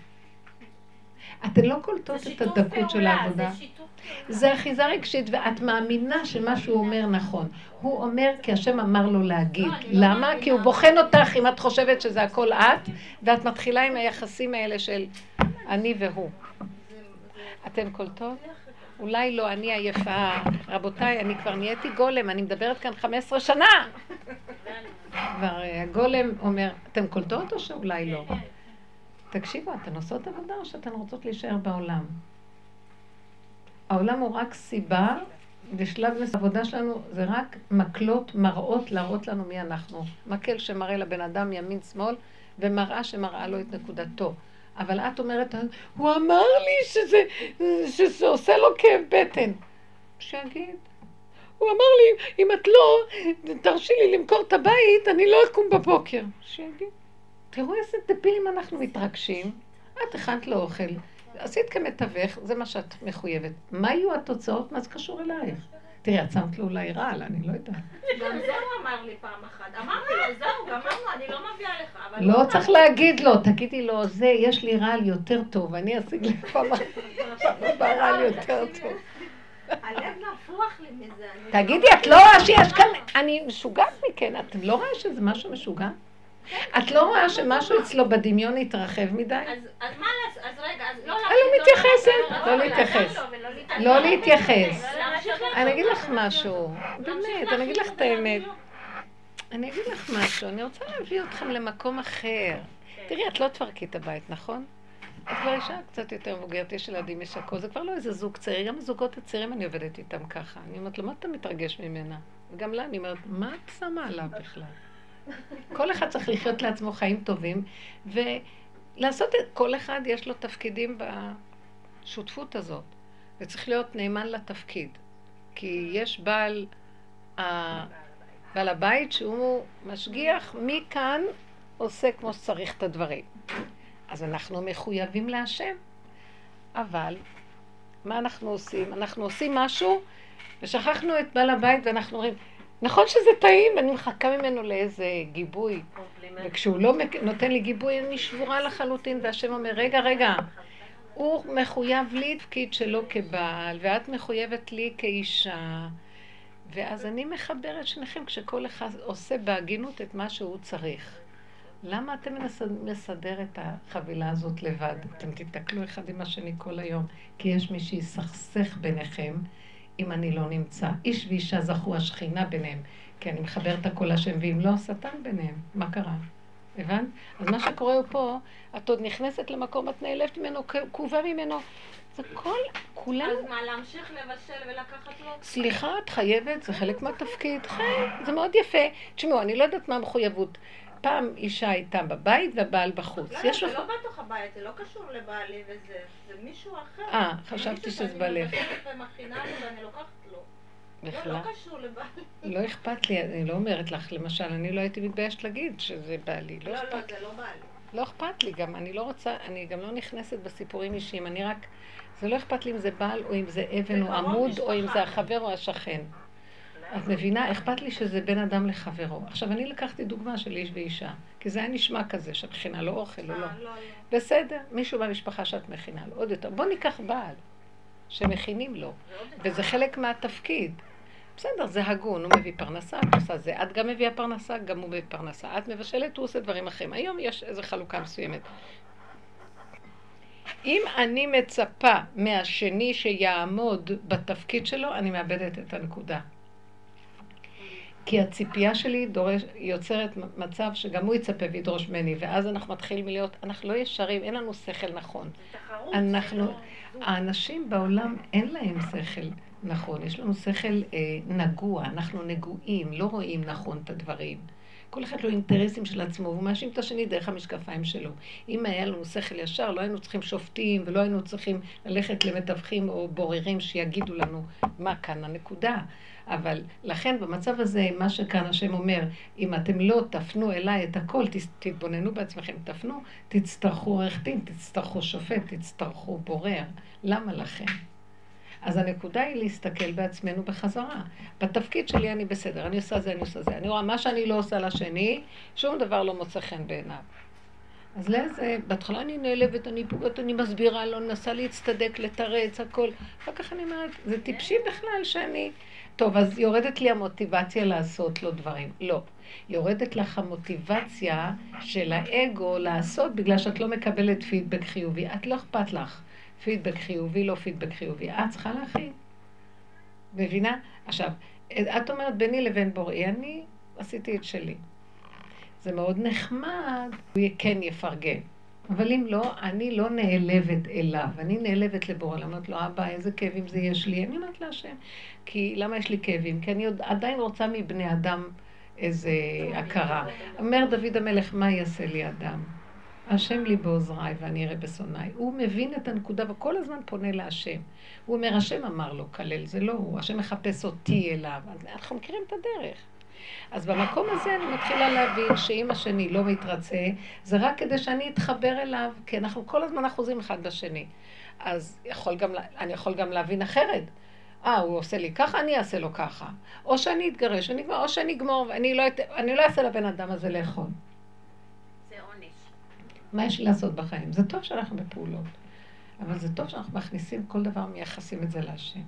אתן לא קולטות את הדקות של העבודה. זה אחיזה רגשית, ואת מאמינה שמה שהוא אומר נכון. הוא אומר כי השם אמר לו להגיד. למה? כי הוא בוחן אותך אם את חושבת שזה הכל את, ואת מתחילה עם היחסים האלה של אני והוא. אתן קולטות? אולי לא, אני עייפה. רבותיי, אני כבר נהייתי גולם, אני מדברת כאן חמש עשרה שנה. כבר הגולם אומר, אתן קולטות או שאולי לא? תקשיבו, אתן עושות עבודה או שאתן רוצות להישאר בעולם? העולם הוא רק סיבה, בשלב העבודה שלנו זה רק מקלות, מראות, להראות לנו מי אנחנו. מקל שמראה לבן אדם ימין שמאל, ומראה שמראה לו את נקודתו. אבל את אומרת, הוא אמר לי שזה, שזה עושה לו כאב בטן. שיגיד. הוא אמר לי, אם את לא, תרשי לי למכור את הבית, אני לא אקום בבוקר. שיגיד. תראו איזה דבילים אנחנו מתרגשים. את הכנת לו אוכל. עשית כמתווך, זה מה שאת מחויבת. מה יהיו התוצאות? מה זה קשור אלייך? תראי, את שמת לו אולי רעל, אני לא יודעת. גם זה הוא אמר לי פעם אחת. אמרתי לו, זהו, אמרנו, אני לא מביאה לך. לא צריך להגיד לו, תגידי לו, זה, יש לי רעל יותר טוב, אני אשיג לך פעם אחת. רעל יותר טוב. הלב נפוח לי מזה. תגידי, את לא רואה שיש כאן... אני משוגעת מכן, את לא רואה שזה משהו משוגע? את לא רואה שמשהו אצלו בדמיון התרחב מדי? אז מה, אז רגע, אז לא... לא מתייחסת, לא להתייחס. לא להתייחס. אני אגיד לך משהו, באמת, אני אגיד לך את האמת. אני אגיד לך משהו, אני רוצה להביא אתכם למקום אחר. תראי, את לא תפרקי את הבית, נכון? את כבר אישה קצת יותר מבוגרת, יש ילדים, יש הכל. זה כבר לא איזה זוג צעיר, גם הזוגות הצעירים אני עובדת איתם ככה. אני אומרת לו, מה אתה מתרגש ממנה? וגם לה אני אומרת, מה את שמה עליו בכלל? כל אחד צריך לחיות לעצמו חיים טובים, ולעשות את כל אחד יש לו תפקידים בשותפות הזאת, וצריך להיות נאמן לתפקיד, כי יש בעל, בעל הבית שהוא משגיח מי כאן עושה כמו שצריך את הדברים. אז אנחנו מחויבים להשם, אבל מה אנחנו עושים? אנחנו עושים משהו ושכחנו את בעל הבית ואנחנו אומרים, נכון שזה טעים, אני מחכה ממנו לאיזה גיבוי, וכשהוא לא נותן לי גיבוי אני שבורה לחלוטין, והשם אומר, רגע, רגע, הוא מחויב לי תפקיד שלו כבעל, ואת מחויבת לי כאישה, ואז אני מחברת שניכם כשכל אחד עושה בהגינות את מה שהוא צריך. למה אתם מסדר את החבילה הזאת לבד? אתם תתקלו אחד עם השני כל היום, כי יש מי שיסכסך ביניכם, אם אני לא נמצא. איש ואישה זכו השכינה ביניהם, כי אני מחברת הכל השם, ואם לא, השטן ביניהם. מה קרה? הבן? אז מה שקורה הוא פה, את עוד נכנסת למקום, את נעלבת ממנו, קובה ממנו. זה כל, כולם... אז מה, להמשיך לבשל ולקחת לו? סליחה, את חייבת, זה חלק מהתפקיד. חי, זה מאוד יפה. תשמעו, אני לא יודעת מה המחויבות. פעם אישה הייתה בבית והבעל בחוץ. לא, זה לא בתוך הבית, זה לא קשור לבעלי וזה, זה מישהו אחר. אה, חשבתי שזה בעלי. מישהו שאני מבשלת ומכינה לי ואני לוקחת לו. בכלל? לא קשור לבעלי. לא אכפת לי, אני לא אומרת לך, למשל, אני לא הייתי מתביישת להגיד שזה בעלי. לא, לא, זה לא בעלי. לא אכפת לי גם, אני לא רוצה, אני גם לא נכנסת בסיפורים אישיים, אני רק, זה לא אכפת לי אם זה בעל או אם זה אבן או עמוד או אם זה החבר או השכן. את מבינה, אכפת לי שזה בין אדם לחברו. עכשיו, אני לקחתי דוגמה של איש ואישה, כי זה היה נשמע כזה, שאת מכינה לו אוכל או לא. בסדר, מישהו במשפחה שאת מכינה לו, עוד יותר. בוא ניקח בעל, שמכינים לו, וזה חלק מהתפקיד. בסדר, זה הגון, הוא מביא פרנסה, את עושה זה. את גם מביאה פרנסה, גם הוא מביא פרנסה. את מבשלת, הוא עושה דברים אחרים. היום יש איזו חלוקה מסוימת. אם אני מצפה מהשני שיעמוד בתפקיד שלו, אני מאבדת את הנקודה. כי הציפייה שלי דורש, יוצרת מצב שגם הוא יצפה וידרוש ממני, ואז אנחנו מתחילים מלהיות, אנחנו לא ישרים, אין לנו שכל נכון. אנחנו, האנשים בעולם אין להם שכל נכון, יש לנו שכל אה, נגוע, אנחנו נגועים, לא רואים נכון את הדברים. כל אחד לו אינטרסים של עצמו, והוא מאשים את השני דרך המשקפיים שלו. אם היה לנו שכל ישר, לא היינו צריכים שופטים, ולא היינו צריכים ללכת למתווכים או בוררים שיגידו לנו מה כאן הנקודה. אבל לכן במצב הזה, מה שכאן השם אומר, אם אתם לא תפנו אליי את הכל, תתבוננו בעצמכם, תפנו, תצטרכו עורך דין, תצטרכו שופט, תצטרכו בורר. למה לכם? אז הנקודה היא להסתכל בעצמנו בחזרה. בתפקיד שלי אני בסדר, אני עושה זה, אני עושה זה. אני רואה מה שאני לא עושה לשני, שום דבר לא מוצא חן בעיניו. אז לאיזה, בהתחלה אני נעלבת, אני פוגעת, אני מסבירה, לא נסה להצטדק, לתרץ, הכל. אחר כך אני אומרת, זה טיפשי בכלל שאני... טוב, אז יורדת לי המוטיבציה לעשות לו דברים. לא. יורדת לך המוטיבציה של האגו לעשות, בגלל שאת לא מקבלת פידבק חיובי. את לא אכפת לך. פידבק חיובי, לא פידבק חיובי. את צריכה להכין. מבינה? עכשיו, את אומרת, ביני לבין בוראי, אני עשיתי את שלי. זה מאוד נחמד, הוא כן יפרגן. אבל אם לא, אני לא נעלבת אליו, אני נעלבת לבורא. למרות לו, אבא, איזה כאבים זה יש לי? אני אומרת להשם. כי למה יש לי כאבים? כי אני עוד, עדיין רוצה מבני אדם איזה הכרה. אמר דוד המלך, מה יעשה לי אדם? השם לי בעוזריי ואני אראה בשונאי. הוא מבין את הנקודה וכל הזמן פונה להשם. הוא אומר, השם אמר לו, כלל, זה לא הוא. השם מחפש אותי אליו. אז אנחנו מכירים את הדרך. אז במקום הזה אני מתחילה להבין שאם השני לא מתרצה, זה רק כדי שאני אתחבר אליו, כי אנחנו כל הזמן אחוזים אחד בשני. אז יכול גם, אני יכול גם להבין אחרת. אה, הוא עושה לי ככה, אני אעשה לו ככה. או שאני אתגרש, או שאני אגמור, ואני לא, אני לא אעשה לבן אדם הזה לאכול. זה עונש. מה יש לי לעשות בחיים? זה טוב שאנחנו בפעולות, אבל זה טוב שאנחנו מכניסים כל דבר מייחסים את זה להשם.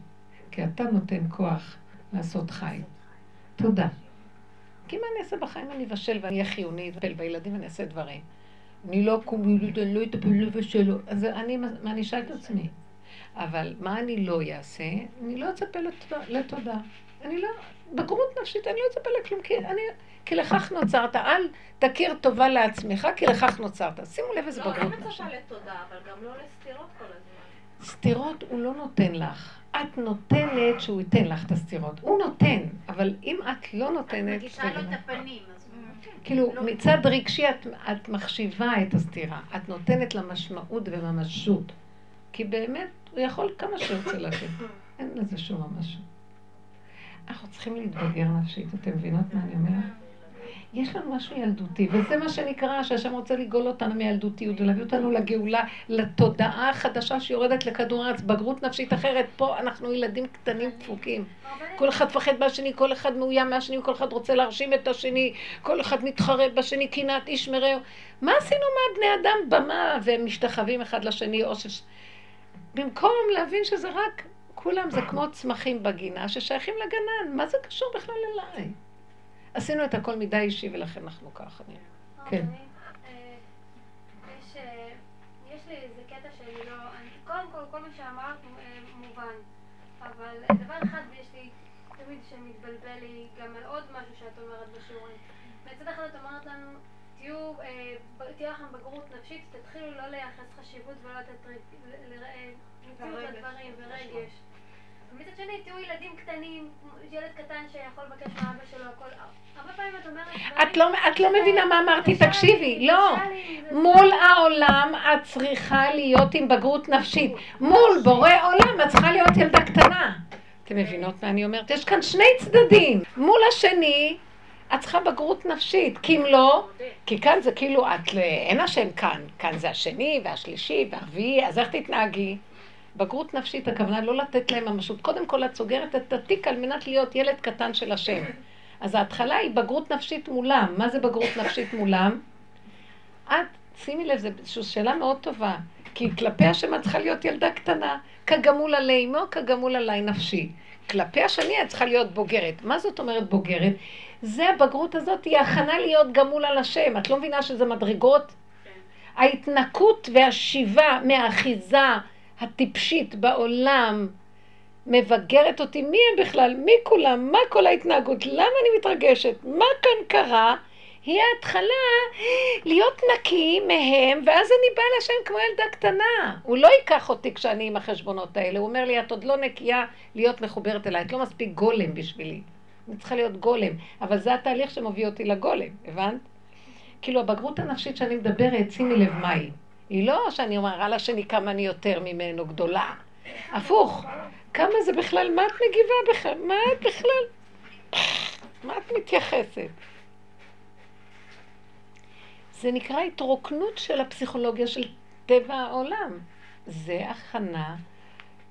כי אתה נותן כוח לעשות חיים. תודה. כי מה אני אעשה בחיים? אני אבשל ואני אהיה חיונית, ואני אטפל בילדים ואני אעשה דברים. אני לא אקום, אני לא אטפל, לא אבשל. אז אני אשאל את עצמי. אבל מה אני לא אעשה? אני לא אצפה לתודה. אני לא, בגרות נפשית, אני לא אצפה לכלום, כי לכך נוצרת. אל תכיר טובה לעצמך, כי לכך נוצרת. שימו לב איזה בגרות נפשית. לא, אני מצפה לתודה, אבל גם לא לסתירות כל הזמן. סתירות הוא לא נותן לך. את נותנת שהוא ייתן לך את הסתירות. הוא נותן, אבל אם את לא נותנת... את מגישה לו את הפנים. כאילו, מצד רגשי את מחשיבה את הסתירה. את נותנת לה משמעות וממשות. כי באמת, הוא יכול כמה שרוצה לתת. אין לזה שום ממשות. אנחנו צריכים להתבגר נפשית. אתם מבינות מה אני אומרת? יש לנו משהו ילדותי, וזה מה שנקרא שהשם רוצה לגאול אותנו מילדותיות, ולהביא אותנו לגאולה, לתודעה החדשה שיורדת לכדור הארץ, בגרות נפשית אחרת. פה אנחנו ילדים קטנים דפוקים. כל אחד פחד מהשני, כל אחד מאוים מהשני, כל אחד רוצה להרשים את השני, כל אחד מתחרה בשני, קנאת איש מרעהו. מה עשינו מהבני אדם במה, והם משתחווים אחד לשני, או שש... במקום להבין שזה רק, כולם זה כמו צמחים בגינה ששייכים לגנן. מה זה קשור בכלל אליי? עשינו את הכל מדי אישי, ולכן אנחנו ככה. כן. יש לי איזה קטע שאני לא... קודם כל, כל מה שאמרת מובן. אבל דבר אחד, ויש לי תמיד שמתבלבל לי גם על עוד משהו שאת אומרת בשיעורים. מצד אחד את אומרת לנו, תהיה לכם בגרות נפשית, תתחילו לא לייחס חשיבות ולא לתת לדברים ורגש. ומצד שני, תהיו ילדים קטנים, ילד קטן שיכול לבקש מאבא שלו, הכל... הרבה פעמים את אומרת... את לא מבינה מה אמרתי, תקשיבי, לא. מול העולם את צריכה להיות עם בגרות נפשית. מול בורא עולם את צריכה להיות ילדה קטנה. אתם מבינות מה אני אומרת? יש כאן שני צדדים. מול השני, את צריכה בגרות נפשית, כי אם לא... כי כאן זה כאילו, אין השם כאן. כאן זה השני והשלישי והרביעי, אז איך תתנהגי? בגרות נפשית, הכוונה לא לתת להם ממשות. קודם כל, את סוגרת את התיק על מנת להיות ילד קטן של השם. אז ההתחלה היא בגרות נפשית מולם. מה זה בגרות נפשית מולם? את, שימי לב, זו שאלה מאוד טובה. כי כלפי השם צריכה להיות ילדה קטנה, כגמול עלי אמו, כגמול עלי נפשי. כלפי השני צריכה להיות בוגרת. מה זאת אומרת בוגרת? זה הבגרות הזאת, היא הכנה להיות גמול על השם. את לא מבינה שזה מדרגות? ההתנקות והשיבה מהאחיזה הטיפשית בעולם מבגרת אותי. מי הם בכלל? מי כולם? מה כל ההתנהגות? למה אני מתרגשת? מה כאן קרה? היא ההתחלה להיות נקי מהם, ואז אני באה לשם כמו ילדה קטנה. הוא לא ייקח אותי כשאני עם החשבונות האלה. הוא אומר לי, את עוד לא נקייה להיות מחוברת אליי. את לא מספיק גולם בשבילי. אני צריכה להיות גולם. אבל זה התהליך שמביא אותי לגולם, הבנת? כאילו הבגרות הנפשית שאני מדברת, שימי לב מה היא. היא לא שאני אומרה לה שאני כמה אני יותר ממנו גדולה. הפוך. כמה זה בכלל? מה את מגיבה בכלל? מה את בכלל? מה את מתייחסת? זה נקרא התרוקנות של הפסיכולוגיה של טבע העולם. זה הכנה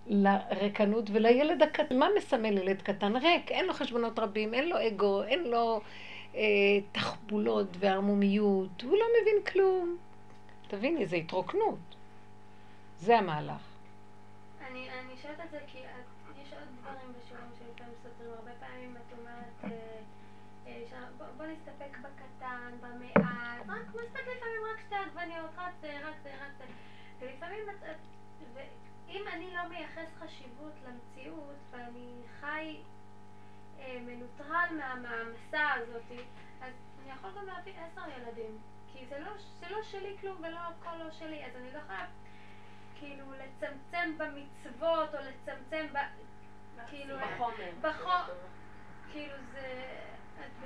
לרקנות ולילד הקטן. מה מסמל ילד קטן? רק, אין לו חשבונות רבים, אין לו אגו, אין לו אה, תחבולות והרמומיות. הוא לא מבין כלום. תביני, זה התרוקנות. זה המהלך. אני, אני שואלת את זה כי יש עוד דברים בשיעורים שלפעמים סותרים. הרבה פעמים את אומרת, בוא, בוא נסתפק בקטן, במעט, רק מסתכל לפעמים רק שתי הגווניות, רק זה, רק זה, רק זה. ולפעמים, אם אני לא מייחס חשיבות למציאות, ואני חי אה, מנוטרל מהמעמסה הזאת, אז אני יכול גם להביא עשר ילדים, כי זה לא, זה לא שלי כלום ולא הכל לא שלי, אז אני לא יכולה כאילו לצמצם במצוות, או לצמצם ב... כאילו... בחומר. בחומר. כאילו זה...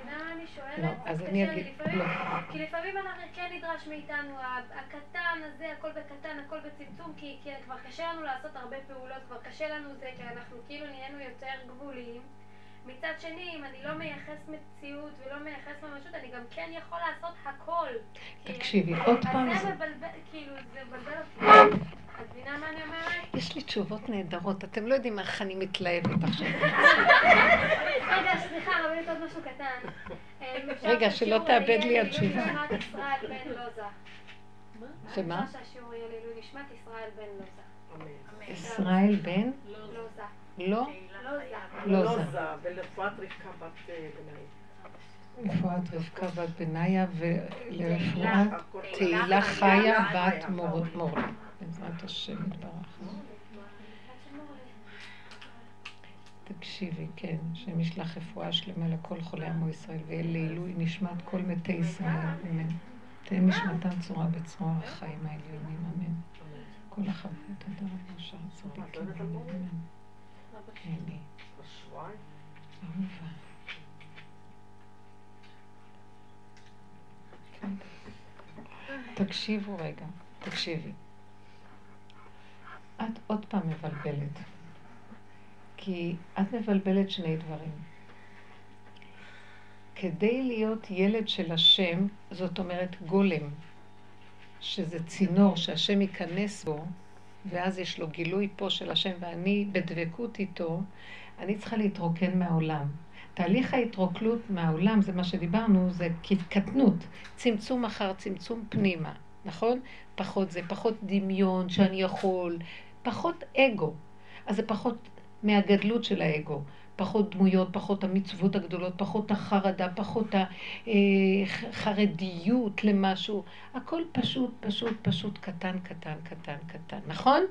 בנה אני שואלת, אז אני אגיד, לא. כי לפעמים אנחנו כן נדרש מאיתנו, הקטן הזה, הכל בקטן, הכל בצמצום, כי כבר קשה לנו לעשות הרבה פעולות, כבר קשה לנו זה, כי אנחנו כאילו נהיינו יותר גבוליים. מצד שני, אם אני לא מייחס מציאות ולא מייחס ממשות, אני גם כן יכול לעשות הכל. תקשיבי, עוד פעם זה. אז זה מבלבל, כאילו, זה מבלבל אותי. את מבינה מה אני אומרת? יש לי תשובות נהדרות, אתם לא יודעים איך אני מתלהבת עכשיו. רגע, סליחה, אבל יש עוד משהו קטן. רגע, שלא תאבד לי התשובה. ישראל בן לוזה. מה? שמה? אני חושב שהשיעור יהיה לילוי נשמת ישראל בן לוזה. ישראל בן? לוזה. לא? לוזה, ולרפואת רבקה בת בניה. רפואת רבקה בת בניה ולרפואת תהילה חיה בת מורלה. בעזרת השם יתברך. תקשיבי, כן, השם ישלח רפואה שלמה לכל חולי עמו ישראל, ויהיה לעילוי נשמת כל מתי ישראל, אמן. תהיה נשמתם צורה בצרור החיים העליונים, אמן. כל החברות, תודה רבה, שער צדיקים, אמן. אלי. אהובה. תקשיבו רגע, תקשיבי. את עוד פעם מבלבלת, כי את מבלבלת שני דברים. כדי להיות ילד של השם, זאת אומרת גולם, שזה צינור שהשם ייכנס בו, ואז יש לו גילוי פה של השם, ואני בדבקות איתו, אני צריכה להתרוקן מהעולם. תהליך ההתרוקלות מהעולם, זה מה שדיברנו, זה קטנות, צמצום אחר צמצום פנימה, נכון? פחות זה, פחות דמיון שאני יכול, פחות אגו. אז זה פחות מהגדלות של האגו, פחות דמויות, פחות המצוות הגדולות, פחות החרדה, פחות החרדיות למשהו. הכל פשוט, פשוט, פשוט, קטן, קטן, קטן, קטן. נכון?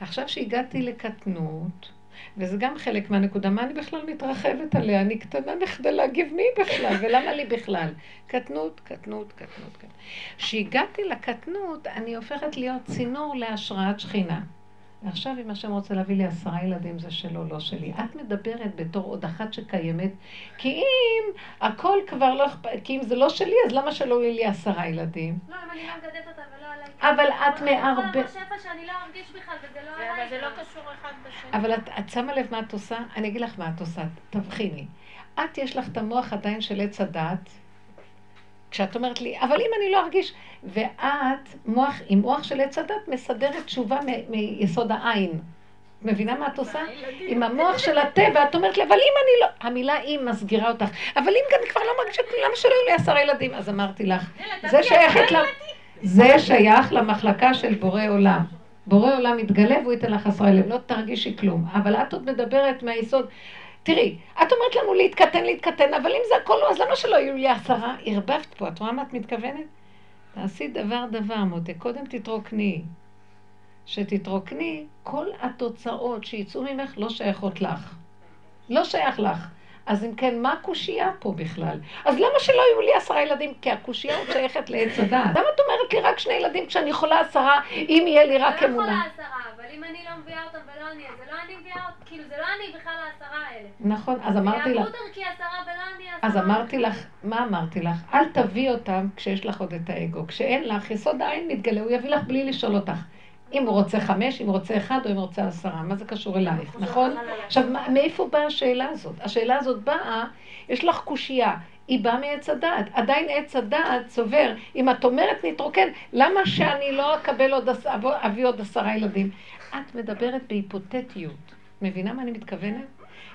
עכשיו שהגעתי לקטנות, וזה גם חלק מהנקודה, מה אני בכלל מתרחבת עליה? אני קטנה בכדי להגיב מי בכלל, ולמה לי בכלל? קטנות, קטנות, קטנות, קטנות. שהגעתי לקטנות, אני הופכת להיות צינור להשראת שכינה. ועכשיו אם השם רוצה להביא לי עשרה ילדים, זה שלו, לא שלי. את מדברת בתור עוד אחת שקיימת, כי אם הכל כבר לא אכפת, כי אם זה לא שלי, אז למה שלא יהיה לי עשרה ילדים? לא, אם אני לא מגדת אותה ולא עליי. אבל את מערבבת. זה בשפע שאני לא ארגיש בכלל, וזה לא עליי. אבל זה לא קשור אחד בשני. אבל את שמה לב מה את עושה? אני אגיד לך מה את עושה, תבחיני. את יש לך את המוח עדיין של עץ הדעת, כשאת אומרת לי, אבל אם אני לא ארגיש, ואת, מוח, עם מוח של עץ הדת, מסדרת תשובה מ- מיסוד העין. מבינה מה את עושה? עם המוח של הטבע, את אומרת לי, אבל אם אני לא... המילה אם מסגירה אותך. אבל אם גם כבר לא מרגישת, למה שלא יהיו לי עשרה ילדים? אז אמרתי לך, זה שייך למחלקה של בורא עולם. בורא עולם מתגלה והוא ייתן לך עשרה אלף, לא תרגישי כלום. אבל את עוד מדברת מהיסוד, תראי, את אומרת לנו להתקטן, להתקטן, אבל אם זה הכל לא, אז למה שלא יהיו לי עשרה? הרבבת פה, את רואה מה את מתכוונת? תעשי דבר דבר, מותה, קודם תתרוקני. שתתרוקני, כל התוצאות שיצאו ממך לא שייכות לך. לא שייך לך. אז אם כן, מה הקושייה פה בכלל? אז למה שלא יהיו לי עשרה ילדים? כי הקושייה עוד שייכת לעץ הדעת. למה את אומרת לי רק שני ילדים כשאני יכולה עשרה, אם יהיה לי רק אמונה? אני לא יכולה עשרה, אבל אם אני לא מביאה אותם ולא אני, זה לא אני מביאה אותם, כאילו זה לא אני בכלל העשרה האלה. נכון, אז אמרתי לך. זה יעבוד ערכי עשרה ולא אני עשרה. אז אמרתי לך, מה אמרתי לך? אל תביא אותם כשיש לך עוד את האגו. כשאין לך, יסוד העין מתגלה, הוא יביא לך בלי לשאול אותך. אם הוא רוצה חמש, אם הוא רוצה אחד, או אם הוא רוצה עשרה. מה זה קשור אלייך, נכון? עכשיו, מאיפה באה השאלה הזאת? השאלה הזאת באה, יש לך קושייה, היא באה מעץ הדעת. עדיין עץ הדעת צובר, אם את אומרת נתרוקן, למה שאני לא אקבל עוד עשרה, אביא עוד עשרה ילדים? את מדברת בהיפותטיות. מבינה מה אני מתכוונת?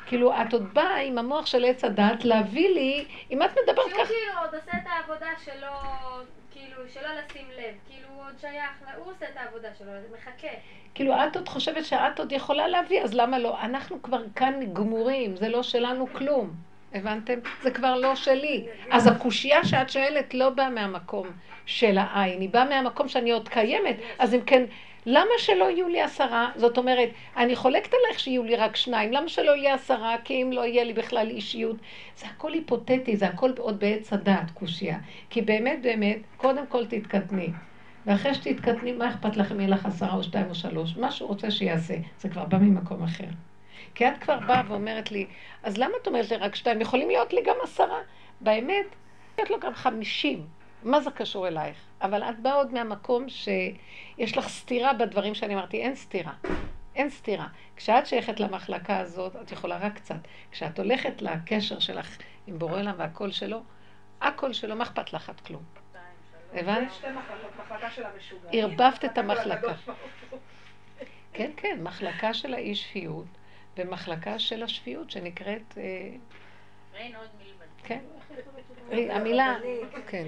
כאילו, את עוד באה עם המוח של עץ הדעת להביא לי, אם את מדברת כך... שהוא כאילו עוד עושה את העבודה שלא... כאילו, שלא לשים לב, כאילו הוא עוד שייך, הוא עושה את העבודה שלו, אז מחכה. כאילו, את עוד חושבת שאת עוד יכולה להביא, אז למה לא? אנחנו כבר כאן גמורים, זה לא שלנו כלום, הבנתם? זה כבר לא שלי. אז הקושייה שאת שואלת לא באה מהמקום של העין, היא באה מהמקום שאני עוד קיימת, אז אם כן, למה שלא יהיו לי עשרה? זאת אומרת, אני חולקת עליך שיהיו לי רק שניים, למה שלא יהיה עשרה? כי אם לא יהיה לי בכלל אישיות. זה הכל היפותטי, זה הכל עוד בעץ הדעת, קושייה. כי באמת, באמת, קודם כל תתקטני. ואחרי שתתקטני, מה אכפת לכם? יהיה לך עשרה או שתיים או שלוש? מה שהוא רוצה שיעשה, זה כבר בא ממקום אחר. כי את כבר באה ואומרת לי, אז למה את אומרת לי רק שתיים? יכולים להיות לי גם עשרה? באמת, להיות לו גם חמישים. מה זה קשור אלייך? אבל את באה עוד מהמקום שיש לך סתירה בדברים שאני אמרתי, אין סתירה, אין סתירה. כשאת שייכת למחלקה הזאת, את יכולה רק קצת. כשאת הולכת לקשר שלך עם בורא עולם והקול שלו, הקול שלו, מה אכפת לך את כלום? הבנת? שתי מחלקות, מחלקה של המשוגעים. הרבבת את המחלקה. כן, כן, מחלקה של האי שפיות ומחלקה של השפיות שנקראת... אין עוד מלבד. כן, המילה, כן.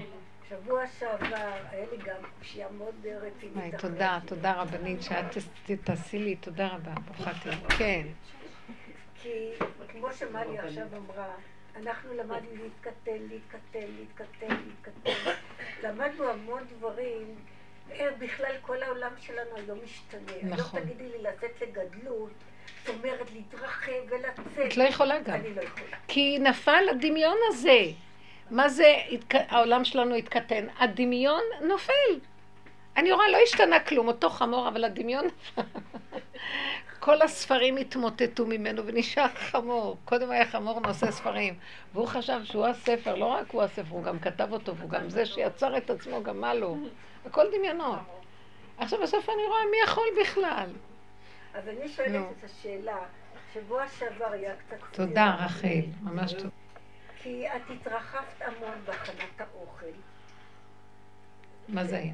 שבוע שעבר, היה לי גם קושייה מאוד רצינית. תודה, תודה רבנית, שאת תעשי לי, תודה רבה, ברוכתי. כן. כי כמו שמלי עכשיו אמרה, אנחנו למדנו להתקטן, להתקטן, להתקטן, להתקטן. למדנו המון דברים, בכלל כל העולם שלנו היום משתנה. נכון. לא תגידי לי לצאת לגדלות, זאת אומרת להתרחב ולצאת. את לא יכולה גם. אני לא יכולה. כי נפל הדמיון הזה. מה זה העולם שלנו התקטן? הדמיון נופל. אני רואה, לא השתנה כלום, אותו חמור, אבל הדמיון נפל. כל הספרים התמוטטו ממנו ונשאר חמור. קודם היה חמור נושא ספרים. והוא חשב שהוא הספר, לא רק הוא הספר, הוא גם כתב אותו, והוא גם זה שיצר את עצמו, גם מה לו. הכל דמיונות. עכשיו בסוף אני רואה מי יכול בכלל. אז אני שואלת את השאלה, שבוע שעבר היה קצת... תודה רחל, ממש תודה. כי את התרחבת המון בהכנת האוכל. מה זה היה?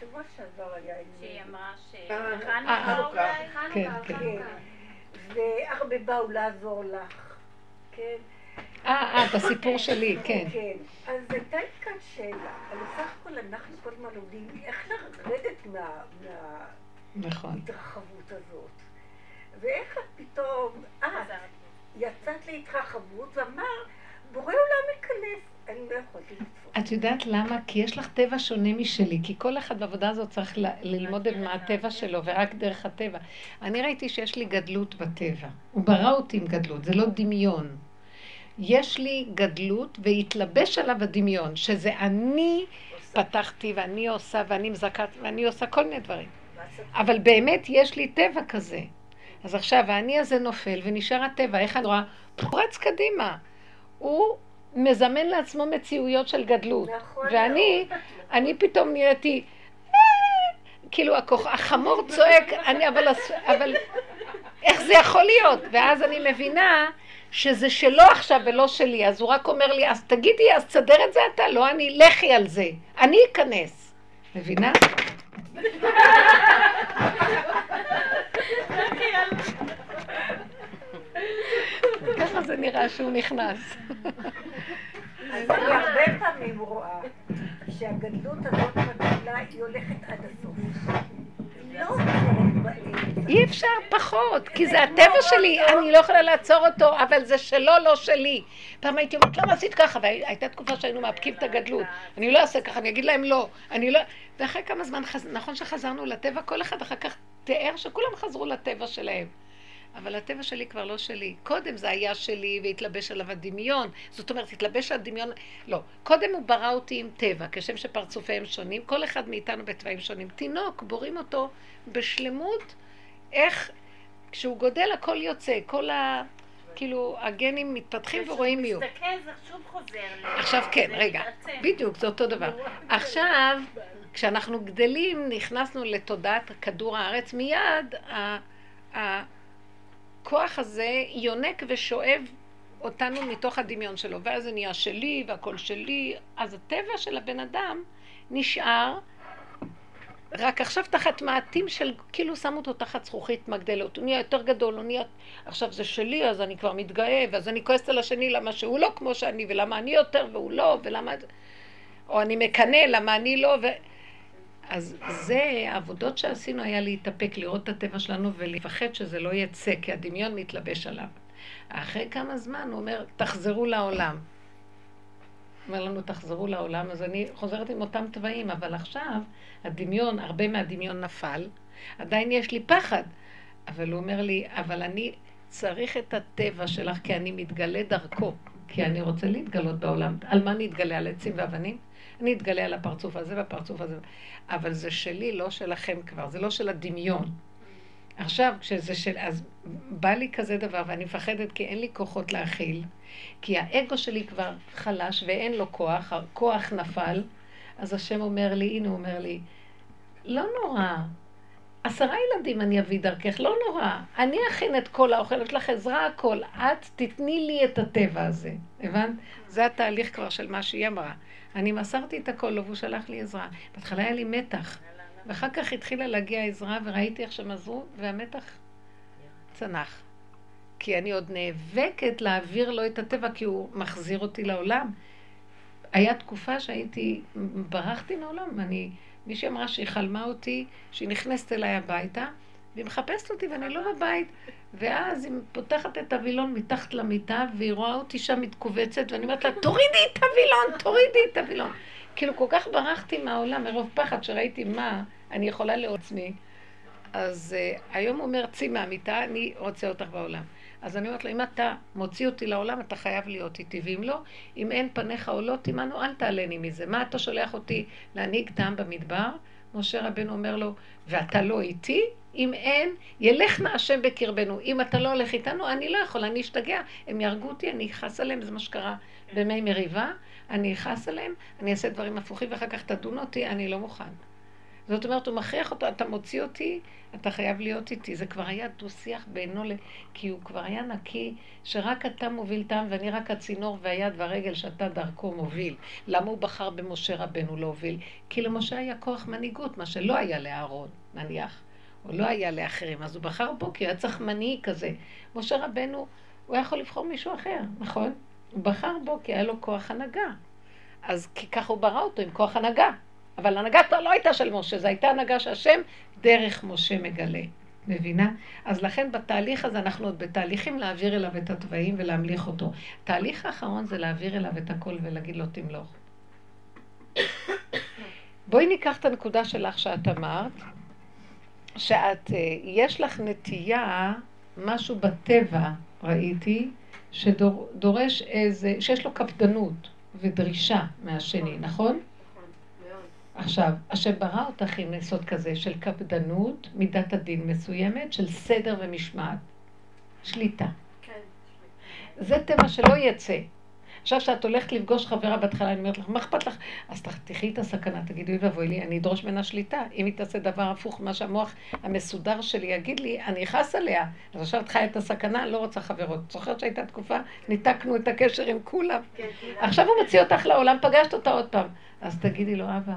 שבוע שעבר היה... שהיא אמרה שהכנו אולי, הכנו והכנו. והרבה באו לעזור לך, כן? אה, את הסיפור שלי, כן. כן, אז הייתה כאן שאלה, אבל בסך הכל אנחנו כל הזמן לומדים איך לרדת מההתרחבות הזאת. ואיך את פתאום, את יצאת להתרחבות ואמרת, בורא עולם יכנס, אני לא יכולתי לצפות. את יודעת למה? כי יש לך טבע שונה משלי, כי כל אחד בעבודה הזאת צריך ללמוד מה הטבע שלו, ורק דרך הטבע. אני ראיתי שיש לי גדלות בטבע. הוא ברא אותי עם גדלות, זה לא דמיון. יש לי גדלות והתלבש עליו הדמיון, שזה אני פתחתי ואני עושה ואני מזקקתי ואני עושה כל מיני דברים. אבל באמת יש לי טבע כזה. אז עכשיו האני הזה נופל ונשאר הטבע, איך אני רואה? הוא רץ קדימה. הוא מזמן לעצמו מציאויות של גדלות. ואני, אני פתאום נראיתי, כאילו החמור צועק, אני אבל, איך זה יכול להיות? ואז אני מבינה שזה שלו עכשיו ולא שלי, אז הוא רק אומר לי, אז תגידי, אז תסדר את זה אתה, לא אני, לכי על זה, אני אכנס. מבינה? ככה זה נראה שהוא נכנס. אז אני הרבה פעמים רואה שהגדלות הזאת מגדלה היא הולכת עד הסוף. היא לא הולכת. אי אפשר פחות, כי זה הטבע שלי, אני לא יכולה לעצור אותו, אבל זה שלו, לא שלי. פעם הייתי אומרת, למה עשית ככה? והייתה תקופה שהיינו מאפקים את הגדלות. אני לא אעשה ככה, אני אגיד להם לא. אני לא... ואחרי כמה זמן, נכון שחזרנו לטבע, כל אחד אחר כך תיאר שכולם חזרו לטבע שלהם. אבל הטבע שלי כבר לא שלי. קודם זה היה שלי והתלבש עליו הדמיון. זאת אומרת, התלבש על הדמיון... לא. קודם הוא ברא אותי עם טבע, כשם שפרצופיהם שונים. כל אחד מאיתנו בטבעים שונים. תינוק, בורים אותו בשלמות, איך... כשהוא גודל, הכל יוצא. כל ה... כאילו, הגנים מתפתחים ורואים מיהו. כשהוא מסתכל, זה שוב חוזר. עכשיו כן, רגע. בדיוק, זה אותו דבר. עכשיו, כשאנחנו גדלים, נכנסנו לתודעת כדור הארץ מיד, ה... הכוח הזה יונק ושואב אותנו מתוך הדמיון שלו, ואז זה נהיה שלי והכל שלי, אז הטבע של הבן אדם נשאר, רק עכשיו תחת מעטים של, כאילו שמו אותו תחת זכוכית מגדלות, הוא נהיה יותר גדול, הוא נהיה, עכשיו זה שלי, אז אני כבר מתגאה, ואז אני כועסת על השני, למה שהוא לא כמו שאני, ולמה אני יותר והוא לא, ולמה, או אני מקנה, למה אני לא, ו... אז זה, העבודות שעשינו היה להתאפק, לראות את הטבע שלנו ולפחד שזה לא יצא, כי הדמיון מתלבש עליו. אחרי כמה זמן הוא אומר, תחזרו לעולם. אומר לנו, תחזרו לעולם, אז אני חוזרת עם אותם טבעים, אבל עכשיו הדמיון, הרבה מהדמיון נפל, עדיין יש לי פחד. אבל הוא אומר לי, אבל אני צריך את הטבע שלך, כי אני מתגלה דרכו, כי אני רוצה להתגלות בעולם. על מה נתגלה? על עצים ואבנים? אני אתגלה על הפרצוף הזה והפרצוף הזה, אבל זה שלי, לא שלכם כבר, זה לא של הדמיון. עכשיו, כשזה של... אז בא לי כזה דבר, ואני מפחדת כי אין לי כוחות להכיל, כי האגו שלי כבר חלש ואין לו כוח, הכוח נפל, אז השם אומר לי, הנה הוא אומר לי, לא נורא, עשרה ילדים אני אביא דרכך, לא נורא, אני אכין את כל האוכל, יש לך עזרה הכל, את תתני לי את הטבע הזה, הבנת? זה התהליך כבר של מה שהיא אמרה. אני מסרתי את הכל, והוא שלח לי עזרה. בהתחלה היה לי מתח, ואחר כך התחילה להגיע עזרה, וראיתי איך שהם עזרו, והמתח צנח. כי אני עוד נאבקת להעביר לו את הטבע, כי הוא מחזיר אותי לעולם. היה תקופה שהייתי, ברחתי מהעולם, אני, מישהי אמרה שהיא חלמה אותי, שהיא נכנסת אליי הביתה, והיא מחפשת אותי ואני לא בבית, ואז היא פותחת את הווילון מתחת למיטה, והיא רואה אותי שם מתכווצת, ואני אומרת לה, תורידי את הווילון, תורידי את הווילון. כאילו, כל כך ברחתי מהעולם, מרוב פחד שראיתי מה אני יכולה לעצמי. אז uh, היום הוא אומר, צי מהמיטה, אני רוצה אותך בעולם. אז אני אומרת לו, אם אתה מוציא אותי לעולם, אתה חייב להיות איתי, ואם לא, אם אין פניך או לא, תימנו, אל תעלני מזה. מה אתה שולח אותי להנהיג טעם במדבר? משה רבנו אומר לו, ואתה לא איתי? אם אין, ילך נא השם בקרבנו. אם אתה לא הולך איתנו, אני לא יכול, אני אשתגע. הם ירגו אותי, אני אחס עליהם, זה מה שקרה במי מריבה, אני אחס עליהם, אני אעשה דברים הפוכים, ואחר כך תדון אותי, אני לא מוכן. זאת אומרת, הוא מכריח אותו, אתה מוציא אותי, אתה חייב להיות איתי. זה כבר היה דו-שיח בינו, כי הוא כבר היה נקי, שרק אתה מוביל טעם, ואני רק הצינור והיד והרגל שאתה דרכו מוביל. למה הוא בחר במשה רבנו להוביל? כי למשה היה כוח מנהיגות, מה שלא היה לאהרון, נניח. הוא לא היה לאחרים, אז הוא בחר בו, כי הוא היה צריך מנהיג כזה. משה רבנו, הוא היה יכול לבחור מישהו אחר, נכון? הוא בחר בו, כי היה לו כוח הנהגה. אז כי ככה הוא ברא אותו, עם כוח הנהגה. אבל הנהגה לא הייתה של משה, זו הייתה הנהגה שהשם דרך משה מגלה. מבינה? אז לכן בתהליך הזה אנחנו עוד בתהליכים להעביר אליו את הטבעים ולהמליך אותו. התהליך האחרון זה להעביר אליו את הכל ולהגיד לו תמלוך. בואי ניקח את הנקודה שלך שאת אמרת, שאת, יש לך נטייה, משהו בטבע, ראיתי, שדורש איזה, שיש לו קפדנות ודרישה מהשני, נכון? עכשיו, השם ברא אותך עם נסות כזה של קפדנות, מידת הדין מסוימת, של סדר ומשמעת, שליטה. כן. זה טבע שלא יצא. עכשיו, כשאת הולכת לפגוש חברה בהתחלה, אני אומרת לך, מה אכפת לך? אז תחתכי את הסכנה, תגידו, ובואי לי, אני אדרוש מן השליטה. אם היא תעשה דבר הפוך, מה שהמוח המסודר שלי יגיד לי, אני אחס עליה. אז עכשיו את חיה את הסכנה, לא רוצה חברות. זוכרת שהייתה תקופה, ניתקנו את הקשר עם כולם. עכשיו הוא מוציא אותך לעולם, פגשת אותה עוד פעם. אז תגידי לו, אבא,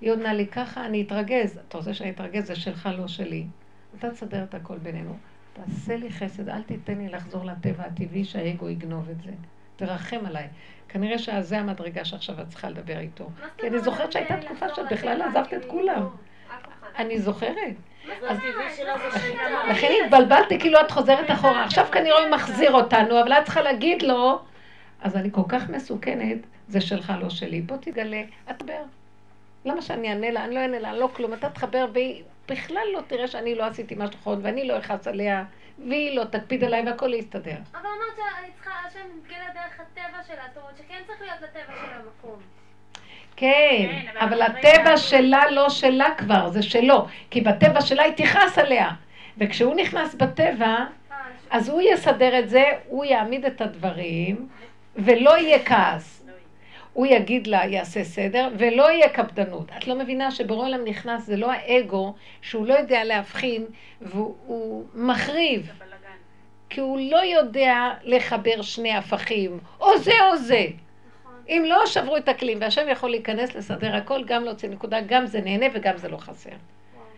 היא עונה לי ככה, אני אתרגז. אתה רוצה שאני אתרגז, זה שלך, לא שלי. אתה תסדר את הכל בינינו. תעשה לי חסד, אל תיתן לי לחזור לטבע הטבעי שהאגו יגנוב את זה. תרחם עליי. כנראה שזה המדרגה שעכשיו את צריכה לדבר איתו. כי אני זוכרת שהייתה תקופה שבכלל עזבת את כולם. אני זוכרת. לכן התבלבלתי, כאילו את חוזרת אחורה. עכשיו כנראה הוא מחזיר אותנו, אבל את צריכה להגיד לו, אז אני כל כך מסוכנת, זה שלך לא שלי, בוא תגלה, את תבר. למה שאני אענה לה, אני לא אענה לה, לא כלום, אתה תחבר, והיא בכלל לא תראה שאני לא עשיתי מה שתכון, ואני לא אחס עליה, והיא לא תקפיד עליי והכל להסתדר. אבל אמרת שאני צריכה, השם נתגלה דרך הטבע שלה, זאת אומרת שכן צריך להיות לטבע שלה מקום. כן, אבל הטבע שלה לא שלה כבר, זה שלו, כי בטבע שלה היא תכעס עליה, וכשהוא נכנס בטבע, אז הוא יסדר את זה, הוא יעמיד את הדברים, ולא יהיה כעס. הוא יגיד לה, יעשה סדר, ולא יהיה קפדנות. את לא מבינה שברור אלם נכנס, זה לא האגו, שהוא לא יודע להבחין, והוא מחריב. כי הוא לא יודע לחבר שני הפכים, או זה או זה. אם לא שברו את הכלים, והשם יכול להיכנס לסדר הכל, גם להוציא נקודה, גם זה נהנה וגם זה לא חסר.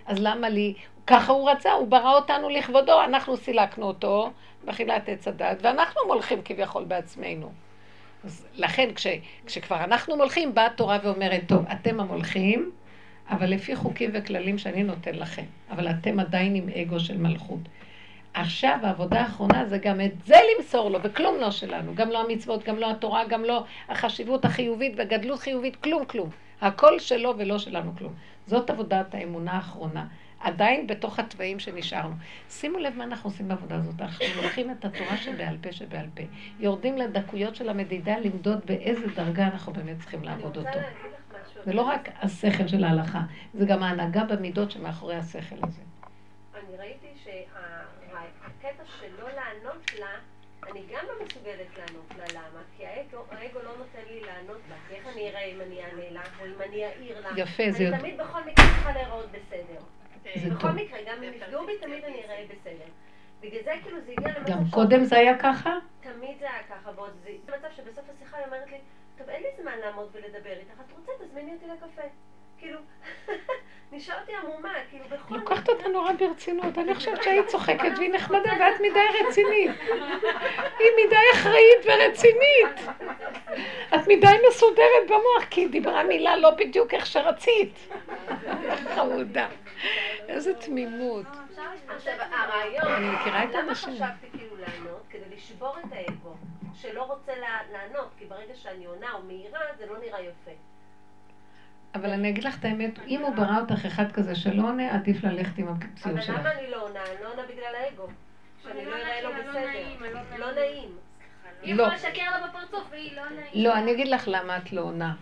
אז למה לי? ככה הוא רצה, הוא ברא אותנו לכבודו, אנחנו סילקנו אותו, בחילת עץ הדת, ואנחנו מולכים כביכול בעצמנו. אז לכן כש, כשכבר אנחנו מולכים, באה התורה ואומרת, טוב, אתם המולכים, אבל לפי חוקים וכללים שאני נותן לכם, אבל אתם עדיין עם אגו של מלכות. עכשיו העבודה האחרונה זה גם את זה למסור לו, וכלום לא שלנו, גם לא המצוות, גם לא התורה, גם לא החשיבות החיובית וגדלות חיובית, כלום כלום. הכל שלו ולא שלנו כלום. זאת עבודת האמונה האחרונה, עדיין בתוך התוואים שנשארנו. שימו לב מה אנחנו עושים בעבודה הזאת, אנחנו לוקחים את התורה שבעל פה שבעל פה, יורדים לדקויות של המדידה למדוד באיזה דרגה אנחנו באמת צריכים לעבוד אותו. זה לא רק השכל של ההלכה, זה גם ההנהגה במידות שמאחורי השכל הזה. אני ראיתי הקטע שלא לענות לה, אני גם לא מסוגלת לענות לה, למה? כי האגו לא נותן לי לענות לה, איך אני אראה אם אני אענה לה, או אם אני אעיר לה. יפה, זה יותר. אני תמיד בכל מקרה צריכה להיראות בסדר. בכל מקרה, גם אם נפגעו בי, תמיד אני אראה בסדר. בגלל זה כאילו זה הגיע למצב... גם קודם זה היה ככה? תמיד זה היה ככה, ועוד זה מצב שבסוף השיחה היא אומרת לי, טוב, אין לי זמן לעמוד ולדבר איתך, את רוצה, תזמיני אותי לקפה. כאילו, נשארתי עמומה, כאילו בכל... לוקחת אותה נורא ברצינות, אני חושבת שהיא צוחקת והיא נחמדה ואת מדי רצינית. היא מדי אחראית ורצינית. את מדי מסודרת במוח, כי היא דיברה מילה לא בדיוק איך שרצית. חמודה. איזה תמימות. הרעיון, למה חשבתי כאילו לענות? כדי לשבור את האגו, שלא רוצה לענות, כי ברגע שאני עונה או מהירה, זה לא נראה יפה. אבל אני אגיד לך את האמת, אם הוא ברא אותך אחד כזה שלא עונה, עדיף ללכת עם הפציעות שלך. אבל למה אני לא עונה? אני לא עונה בגלל האגו. שאני לא אראה לו בסדר. לא נעים. היא יכולה לשקר לה בפרצוף, והיא לא נעים. לא, אני אגיד לך למה את לא עונה.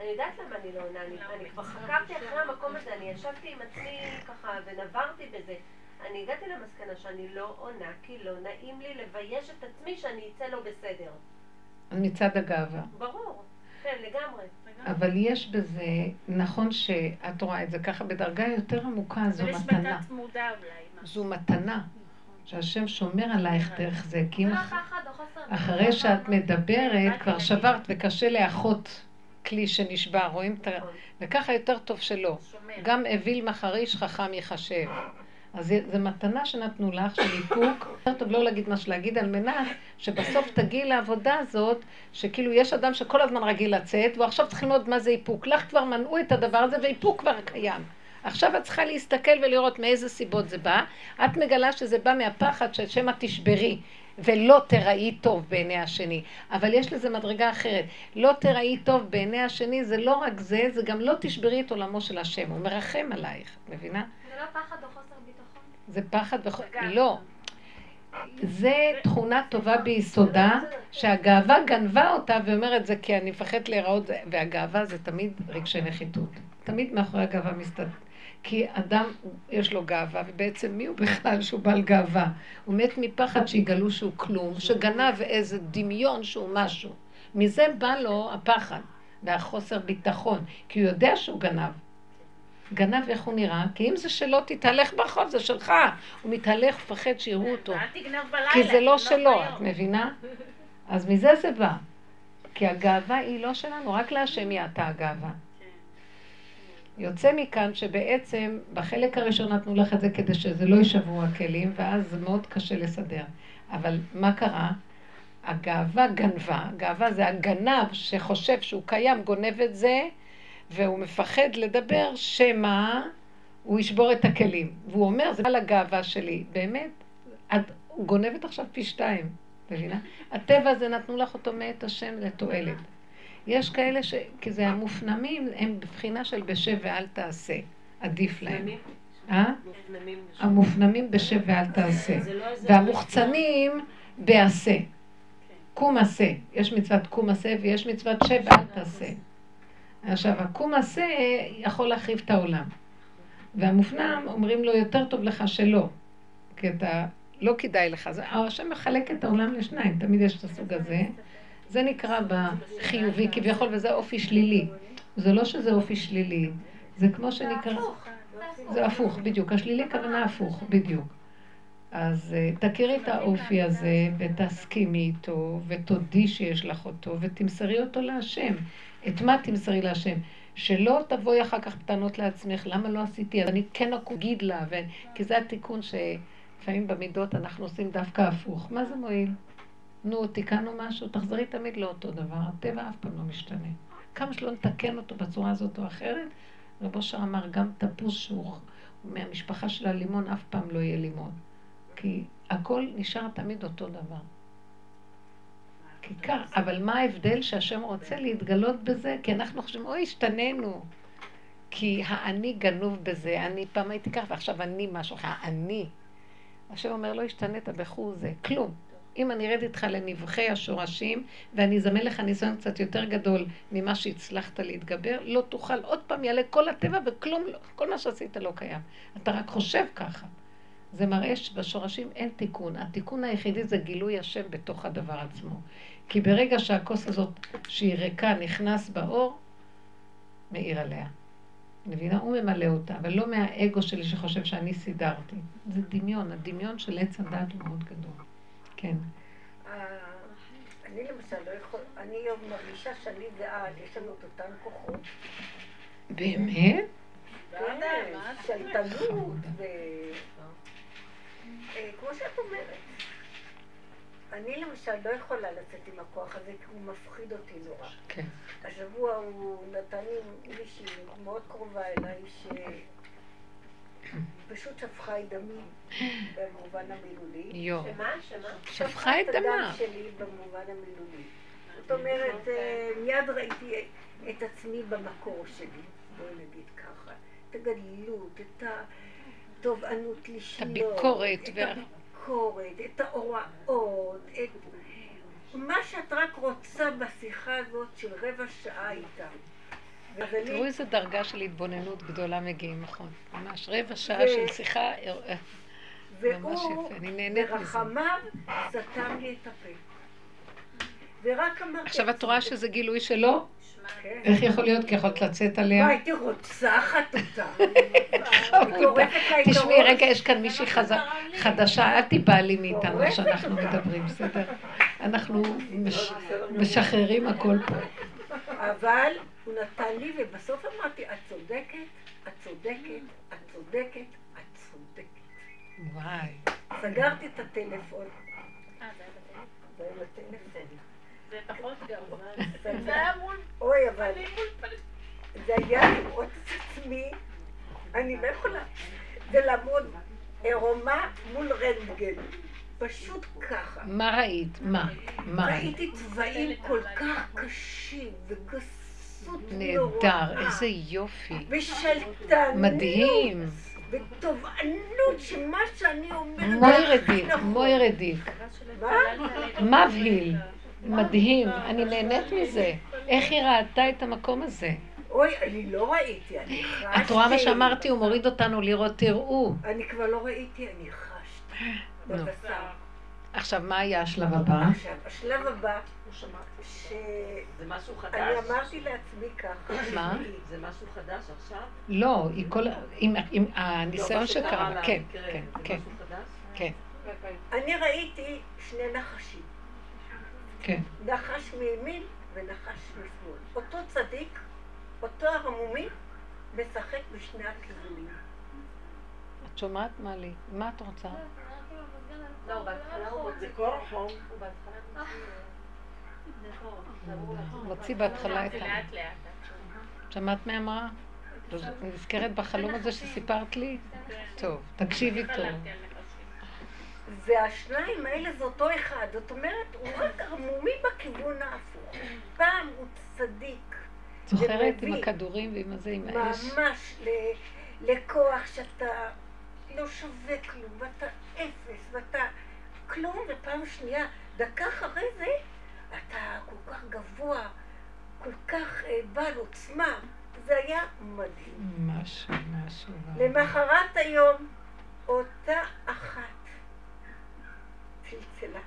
אני יודעת למה אני לא עונה. אני כבר חקרתי אחרי המקום הזה, אני ישבתי עם עצמי ככה ונברתי בזה. אני הגעתי למסקנה שאני לא עונה, כי לא נעים לי לבייש את עצמי שאני אצא לו בסדר. מצד הגאווה. ברור. לגמרי. אבל יש בזה, נכון שאת רואה את זה ככה בדרגה יותר עמוקה, זו מתנה. זו מתנה, שהשם שומר עלייך דרך זה, כי אחרי שאת מדברת, כבר שברת וקשה לאחות כלי שנשבר, רואים? וככה יותר טוב שלא. גם אביל מחריש חכם יחשב. אז זו מתנה שנתנו לך של איפוק, יותר טוב לא להגיד מה שלהגיד על מנת שבסוף תגיעי לעבודה הזאת שכאילו יש אדם שכל הזמן רגיל לצאת ועכשיו צריך ללמוד מה זה איפוק, לך כבר מנעו את הדבר הזה ואיפוק כבר קיים, עכשיו את צריכה להסתכל ולראות מאיזה סיבות זה בא, את מגלה שזה בא מהפחד ששמה תשברי ולא תראי טוב בעיני השני, אבל יש לזה מדרגה אחרת, לא תראי טוב בעיני השני זה לא רק זה, זה גם לא תשברי את עולמו של השם, הוא מרחם עלייך, את מבינה? זה לא פחד או חוסר ביטחון? זה פחד וחוסר, לא. זה תכונה טובה ביסודה, שהגאווה גנבה אותה ואומרת זה כי אני מפחד להיראות, והגאווה זה תמיד רגשי נחיתות, תמיד מאחורי הגאווה מסתתרת. כי אדם יש לו גאווה, ובעצם מי הוא בכלל שהוא בעל גאווה? הוא מת מפחד שיגלו שהוא כלום, שגנב איזה דמיון שהוא משהו. מזה בא לו הפחד והחוסר ביטחון, כי הוא יודע שהוא גנב. גנב איך הוא נראה? כי אם זה שלא תתהלך ברחוב, זה שלך. הוא מתהלך פחד שיראו אותו. כי זה לא שלו, את מבינה? אז מזה זה בא. כי הגאווה היא לא שלנו, רק להשם יעתה הגאווה. יוצא מכאן שבעצם בחלק הראשון נתנו לך את זה כדי שזה לא יישברו הכלים, ואז זה מאוד קשה לסדר. אבל מה קרה? הגאווה גנבה. הגאווה זה הגנב שחושב שהוא קיים, גונב את זה, והוא מפחד לדבר שמה הוא ישבור את הכלים. והוא אומר, זה על הגאווה שלי. באמת, את גונבת עכשיו פי שתיים, מבינה? הטבע הזה נתנו לך אותו מאת השם לתועלת. יש כאלה ש... כי זה המופנמים, הם בבחינה של בשב ואל תעשה. עדיף להם. המופנמים בשב ואל תעשה. והמוחצנים בעשה. קום עשה. יש מצוות קום עשה ויש מצוות שב ואל תעשה. עכשיו, הקום עשה יכול להחריב את העולם. והמופנם אומרים לו, יותר טוב לך שלא. כי אתה, לא כדאי לך. השם מחלק את העולם לשניים, תמיד יש את הסוג הזה. זה נקרא בחיובי כביכול, וזה אופי שלילי. זה לא שזה אופי שלילי, זה כמו שנקרא... זה הפוך, בדיוק. השלילי כוונה הפוך, בדיוק. אז תכירי את האופי הזה, ותסכימי איתו, ותודי שיש לך אותו, ותמסרי אותו להשם. את מה תמסרי להשם? שלא תבואי אחר כך בטענות לעצמך, למה לא עשיתי? אז אני כן אגיד לה, ו... כי זה התיקון שלפעמים במידות אנחנו עושים דווקא הפוך. מה זה מועיל? נו, תיקנו משהו, תחזרי תמיד לאותו דבר, הטבע אף פעם לא משתנה. כמה שלא נתקן אותו בצורה הזאת או אחרת, רבו שר אמר, גם תפוס שהוא מהמשפחה של הלימון, אף פעם לא יהיה לימון. כי הכל נשאר תמיד אותו דבר. כיכר, אבל מה ההבדל שהשם רוצה להתגלות בזה? כי אנחנו חושבים, אוי, השתננו. כי האני גנוב בזה, אני פעם הייתי כך, ועכשיו אני משהו, האני. השם אומר, לא השתנית בחור זה, כלום. אם אני ארד איתך לנבחי השורשים, ואני אזמן לך ניסיון קצת יותר גדול ממה שהצלחת להתגבר, לא תוכל, עוד פעם יעלה כל הטבע וכלום, כל מה שעשית לא קיים. אתה רק חושב ככה. זה מראה שבשורשים אין תיקון. התיקון היחידי זה גילוי השם בתוך הדבר עצמו. כי ברגע שהכוס הזאת שהיא ריקה נכנס באור, מאיר עליה. מבינה? הוא ממלא אותה, אבל לא מהאגו שלי שחושב שאני סידרתי. זה דמיון, הדמיון של עץ הדעת הוא מאוד גדול. כן. אני למשל לא יכול, אני מרגישה שאני ועד, יש לנו את אותן כוחות. באמת? ועד, של תנות ו... כמו שאת אומרת, אני למשל לא יכולה לצאת עם הכוח הזה, כי הוא מפחיד אותי נורא. כן. השבוע הוא נתן לי מישהי מאוד קרובה אליי, שפשוט שפכה את דמי במובן המילולי. יו. שמה? שמה? שפכה את הדם שלי במובן המילולי. זאת אומרת, מיד ראיתי את עצמי במקור שלי, בואי נגיד ככה, את הגדלות, את ה... תובענות לשלוט, את הביקורת, את, וה... הביקורת, את ההוראות, את מה שאת רק רוצה בשיחה הזאת של רבע שעה איתה. תראו איזו דרגה של התבוננות גדולה מגיעים, נכון? ממש רבע שעה ו... של שיחה, ממש יפה, אני נהנית מזה. ורחמיו סתם לי את הפה. ורק אמרתי... עכשיו את רואה שזה גילוי שלו? איך יכול להיות? כי יכולת לצאת עליה? הייתי רוצחת אותה. תשמעי, רגע, יש כאן מישהי חדשה, אל תיבא לי מאיתנו שאנחנו מדברים, בסדר? אנחנו משחררים הכל פה. אבל הוא נתן לי, ובסוף אמרתי, את צודקת, את צודקת, את צודקת, את צודקת. וואי. סגרתי את הטלפון. אה, זה היה בטלפון. זה פחות גרוע. זה היה מול... אוי, אבל... זה היה לראות את עצמי, אני לא יכולה, זה לעמוד עירומה מול רנטגן. פשוט ככה. מה ראית? מה? ראיתי צבעים כל כך קשים וגסות נורא. נהדר, איזה יופי. ושלטנות. מדהים. ותובענות שמה שאני אומרת... מוירדיק, מוירדיק. מה? מבהיל. מדהים, אני נהנית מזה. איך היא ראתה את המקום הזה? אוי, אני לא ראיתי, אני חשתי. את רואה מה שאמרתי, הוא מוריד אותנו לראות, תראו. אני כבר לא ראיתי, אני חשתי. בבשר. עכשיו, מה היה השלב הבא? עכשיו, השלב הבא, זה משהו חדש. אני אמרתי לעצמי ככה. מה? זה משהו חדש עכשיו? לא, עם הניסיון שקרה. כן, כן, כן. כן. אני ראיתי שני נחשים. נחש מימין ונחש משמאל. אותו צדיק, אותו הרמומי, משחק בשני הכיוונים. את שומעת מה לי? מה את רוצה? לא, הוא בהתחלה הוא רוצה. זה קורחום. הוא בהתחלה מוציא. מוציא בהתחלה את ה... שמעת מה אמרה? נזכרת בחלום הזה שסיפרת לי? טוב, תקשיבי טוב. זה השניים האלה, זה אותו אחד. זאת אומרת, הוא רק ערמומי בכיוון ההפוך. פעם הוא צדיק. זוכרת עם הכדורים ועם הזה, עם האש. ממש, לכוח שאתה לא שווה כלום, ואתה אפס, ואתה כלום, ופעם שנייה, דקה אחרי זה, אתה כל כך גבוה, כל כך בעל עוצמה. זה היה מדהים. משהו, משהו. למחרת היום, אותה אחת צלצלה.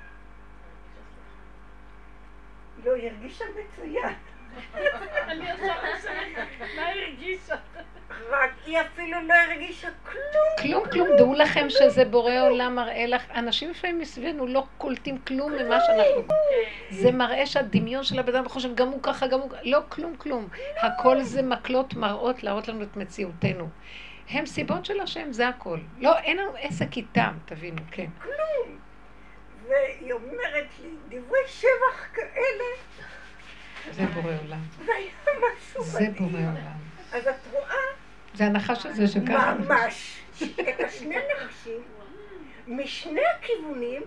לא, היא הרגישה מצוין. אני עכשיו עושה, מה הרגישה? רק היא אפילו לא הרגישה כלום. כלום, כלום. דעו לכם שזה בורא עולם מראה לך. אנשים לפעמים מסביבנו לא קולטים כלום ממה שאנחנו... זה מראה שהדמיון של הבן אדם חושב, גם הוא ככה, גם הוא... לא, כלום, כלום. הכל זה מקלות מראות להראות לנו את מציאותנו. הם סיבות של השם, זה הכל. לא, אין לנו עסק איתם, תבינו, כן. כלום. והיא אומרת לי, דברי שבח כאלה. זה בורא עולם. זה היה משהו מדהים. זה בורא עולם. אז את רואה... זה הנחש הזה שככה... ממש. את השני נחשים, משני הכיוונים,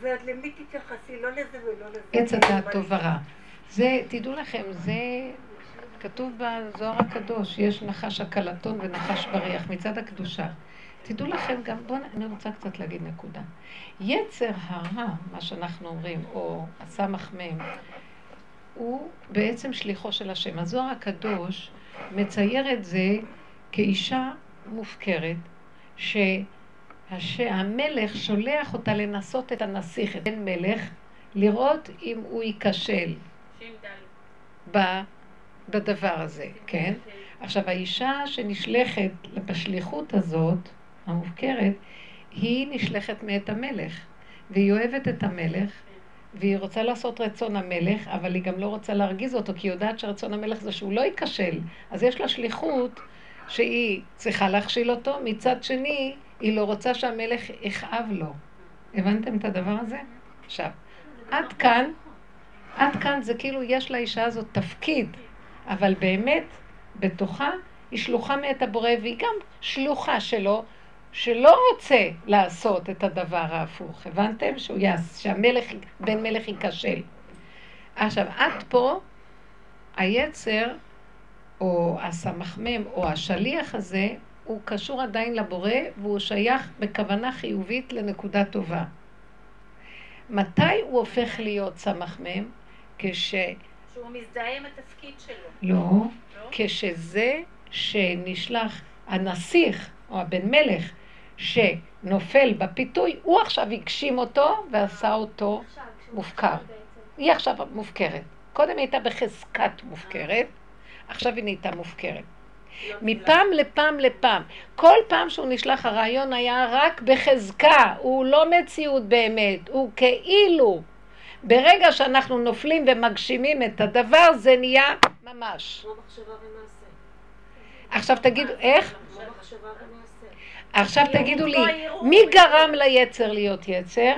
ועד למי תתייחסי, לא לזה ולא לזה. עץ הדעת טוב ורע. זה, תדעו לכם, זה... כתוב בזוהר הקדוש, יש נחש הקלטון ונחש בריח מצד הקדושה. תדעו לכם גם, בואו, אני רוצה קצת להגיד נקודה. יצר הרע, מה שאנחנו אומרים, או הסמך מם, הוא בעצם שליחו של השם. הזוהר הקדוש מצייר את זה כאישה מופקרת, שהמלך שולח אותה לנסות את הנסיך, את בן מלך, לראות אם הוא ייכשל בדבר הזה, כן? עכשיו, האישה שנשלחת בשליחות הזאת, המופקרת, היא נשלחת מאת המלך, והיא אוהבת את המלך, והיא רוצה לעשות רצון המלך, אבל היא גם לא רוצה להרגיז אותו, כי היא יודעת שרצון המלך זה שהוא לא ייכשל. אז יש לה שליחות שהיא צריכה להכשיל אותו, מצד שני, היא לא רוצה שהמלך יכאב לו. הבנתם את הדבר הזה? עכשיו, עד כאן, עד כאן זה כאילו יש לאישה הזאת תפקיד, אבל באמת, בתוכה, היא שלוחה מאת הבורא, והיא גם שלוחה שלו, שלא רוצה לעשות את הדבר ההפוך. הבנתם? שהוא יעש, שהמלך, בן מלך ייכשל. עכשיו, עד פה, היצר, או הסמחמם, או השליח הזה, הוא קשור עדיין לבורא, והוא שייך בכוונה חיובית לנקודה טובה. מתי הוא הופך להיות סמחמם? כש... שהוא מזדהה עם התפקיד שלו. לא, לא, כשזה שנשלח הנסיך, או הבן מלך, שנופל בפיתוי, הוא עכשיו הגשים אותו ועשה אותו עכשיו, מופקר. היא עכשיו מופקרת. קודם היא הייתה בחזקת מופקרת, עכשיו היא נהייתה מופקרת. לא מפעם לא. לפעם לפעם. כל פעם שהוא נשלח הרעיון היה רק בחזקה, הוא לא מציאות באמת, הוא כאילו... ברגע שאנחנו נופלים ומגשימים את הדבר, זה נהיה ממש. לא מחשבה ומעשה. עכשיו תגידו, איך? לא מחשבה ומעשה. עכשיו תגידו לי, מי גרם ליצר להיות יצר?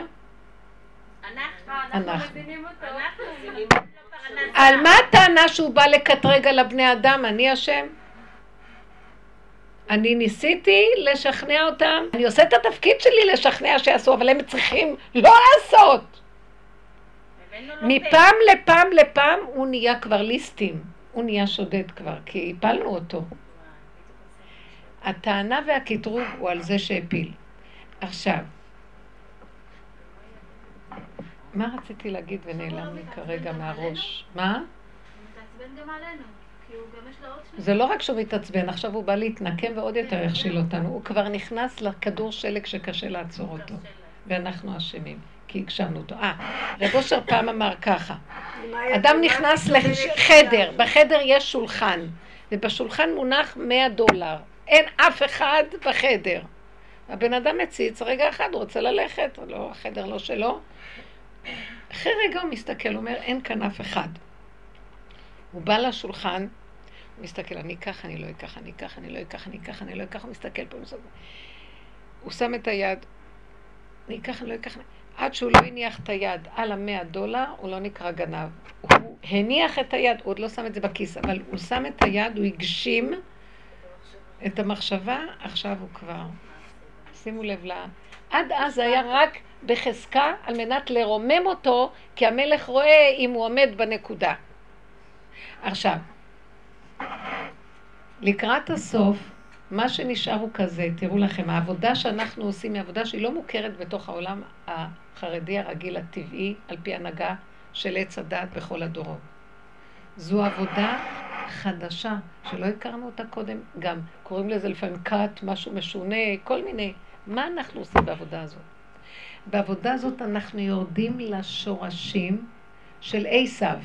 אנחנו. אנחנו מבינים אותו. אנחנו מבינים אותו. על מה הטענה שהוא בא לקטרג על הבני אדם? אני השם? אני ניסיתי לשכנע אותם. אני עושה את התפקיד שלי לשכנע שיעשו, אבל הם צריכים לא לעשות. מפעם לפעם לפעם הוא נהיה כבר ליסטים, הוא נהיה שודד כבר, כי הפלנו אותו. הטענה והקטרוג הוא על זה שהפיל. עכשיו, מה רציתי להגיד ונעלם לי כרגע מהראש? מה? הוא מתעצבן גם עלינו, כי הוא גם יש לו עוד שני. זה לא רק שהוא מתעצבן, עכשיו הוא בא להתנקם ועוד יותר יכשיל אותנו. הוא כבר נכנס לכדור שלג שקשה לעצור אותו, ואנחנו אשמים. כי הגשמנו אותו. אה, רב אושר פעם אמר ככה, אדם נכנס לחדר, בחדר יש שולחן, ובשולחן מונח מאה דולר, אין אף אחד בחדר. הבן אדם מציץ, רגע אחד הוא רוצה ללכת, לא, החדר לא שלו. אחרי רגע הוא מסתכל, אומר, אין כאן אף אחד. הוא בא לשולחן, הוא מסתכל, אני אקח, אני לא אקח, אני אקח, אני לא אקח, אני אקח, אני לא אקח, הוא מסתכל פה, הוא שם את היד, אני אקח, אני לא אקח, עד שהוא לא הניח את היד על המאה דולר, הוא לא נקרא גנב. הוא הניח את היד, הוא עוד לא שם את זה בכיס, אבל הוא שם את היד, הוא הגשים את המחשבה, עכשיו הוא כבר. שימו לב לה. עד אז היה רק בחזקה על מנת לרומם אותו, כי המלך רואה אם הוא עומד בנקודה. עכשיו, לקראת הסוף, מה שנשאר הוא כזה, תראו לכם, העבודה שאנחנו עושים היא עבודה שהיא לא מוכרת בתוך העולם החרדי הרגיל הטבעי, על פי הנהגה של עץ הדת בכל הדורות. זו עבודה חדשה שלא הכרנו אותה קודם, גם קוראים לזה לפעמים קאט, משהו משונה, כל מיני. מה אנחנו עושים בעבודה הזאת? בעבודה הזאת אנחנו יורדים לשורשים של עשיו.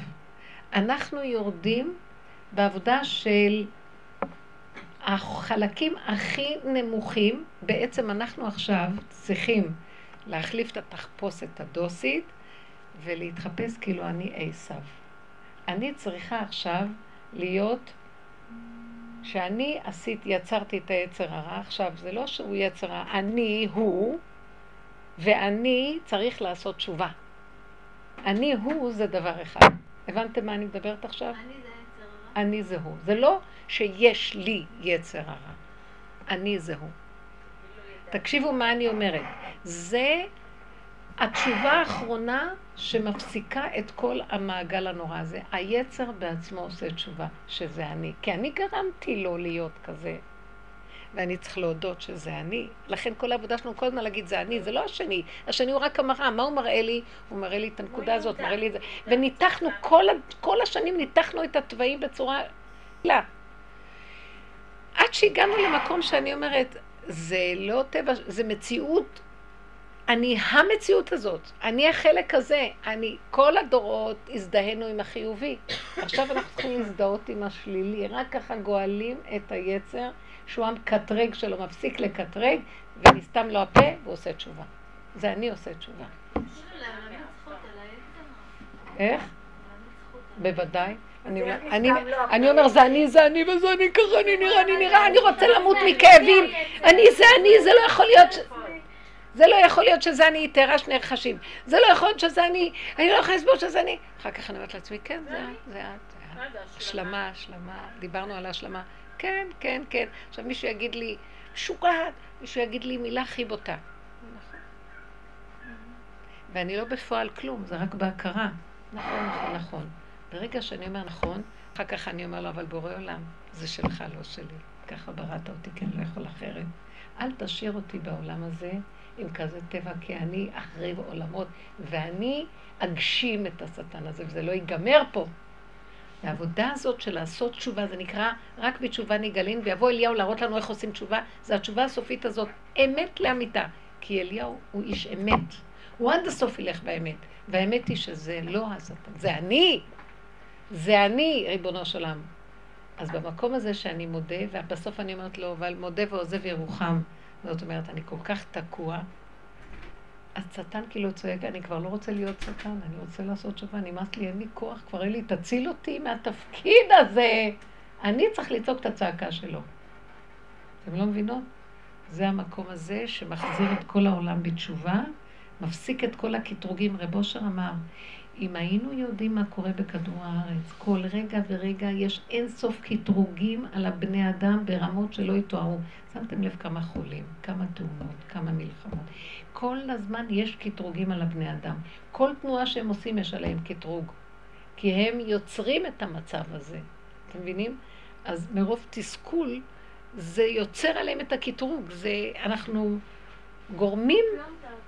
אנחנו יורדים בעבודה של החלקים הכי נמוכים. בעצם אנחנו עכשיו צריכים להחליף את התחפושת הדוסית ולהתחפש כאילו אני עשיו. אני צריכה עכשיו להיות שאני עשיתי, יצרתי את היצר הרע. עכשיו זה לא שהוא יצר הרע, אני הוא, ואני צריך לעשות תשובה. אני הוא זה דבר אחד. הבנתם מה אני מדברת עכשיו? אני זה יצר הרע. אני זה הוא. זה לא שיש לי יצר הרע. אני זה הוא. תקשיבו מה אני אומרת. זה התשובה האחרונה שמפסיקה את כל המעגל הנורא הזה. היצר בעצמו עושה תשובה שזה אני. כי אני גרמתי לו להיות כזה. ואני צריך להודות שזה אני. לכן כל העבודה שלנו כל הזמן להגיד זה אני, זה לא השני. השני הוא רק המראה. מה הוא מראה לי? הוא מראה לי את הנקודה הזאת, מראה לי את זה. וניתחנו, כל, כל השנים ניתחנו את התוואים בצורה... לא. עד שהגענו למקום שאני אומרת, זה לא טבע, זה מציאות. אני המציאות הזאת, אני החלק הזה. אני, כל הדורות הזדהנו עם החיובי. עכשיו אנחנו צריכים להזדהות עם השלילי. רק ככה גואלים את היצר, שהוא עם קטרג שלו, מפסיק לקטרג, ונסתם לו הפה, והוא עושה תשובה. זה אני עושה תשובה. איך? בוודאי. אני אומר, זה אני, זה אני, וזה אני ככה, אני נראה, אני נראה, אני רוצה למות מכאבים. אני, זה אני, זה לא יכול להיות... זה לא יכול להיות שזה אני תארה שני רחשים. זה לא יכול להיות שזה אני, אני לא יכולה לסבור שזה אני. אחר כך אני אומרת לעצמי, כן, זה את, זה את. השלמה, השלמה, דיברנו על ההשלמה. כן, כן, כן. עכשיו מישהו יגיד לי, שוקעת, מישהו יגיד לי מילה הכי בוטה. נכון. ואני לא בפועל כלום, זה רק בהכרה. נכון, נכון, נכון. ברגע שאני אומר נכון, אחר כך אני אומר לו, אבל בורא עולם, זה שלך, לא שלי. ככה בראת אותי, כי אני לא יכול אחרת. אל תשאיר אותי בעולם הזה, עם כזה טבע, כי אני אחריב עולמות, ואני אגשים את השטן הזה, וזה לא ייגמר פה. העבודה הזאת של לעשות תשובה, זה נקרא רק בתשובה נגלין, ויבוא אליהו להראות לנו איך עושים תשובה, זה התשובה הסופית הזאת, אמת לאמיתה, כי אליהו הוא איש אמת, הוא עד הסוף ילך באמת, והאמת היא שזה לא השטן, זה אני, זה אני, ריבונו של עולם. אז במקום הזה שאני מודה, ובסוף אני אומרת לו, אבל מודה ועוזב ירוחם, זאת אומרת, אני כל כך תקוע, אז שטן כאילו צועק, אני כבר לא רוצה להיות שטן, אני רוצה לעשות תשובה, נמאס לי, אין לי כוח, כבר אין לי, תציל אותי מהתפקיד הזה. אני צריך לצעוק את הצעקה שלו. אתם לא מבינות? זה המקום הזה שמחזיר את כל העולם בתשובה, מפסיק את כל הקטרוגים. רב אושר אמר, אם היינו יודעים מה קורה בכדור הארץ, כל רגע ורגע יש אין סוף קטרוגים על הבני אדם ברמות שלא יתוארו. שמתם לב כמה חולים, כמה תאונות, כמה מלחמות. כל הזמן יש קטרוגים על הבני אדם. כל תנועה שהם עושים יש עליהם קטרוג. כי הם יוצרים את המצב הזה. אתם מבינים? אז מרוב תסכול זה יוצר עליהם את הקטרוג. זה אנחנו גורמים...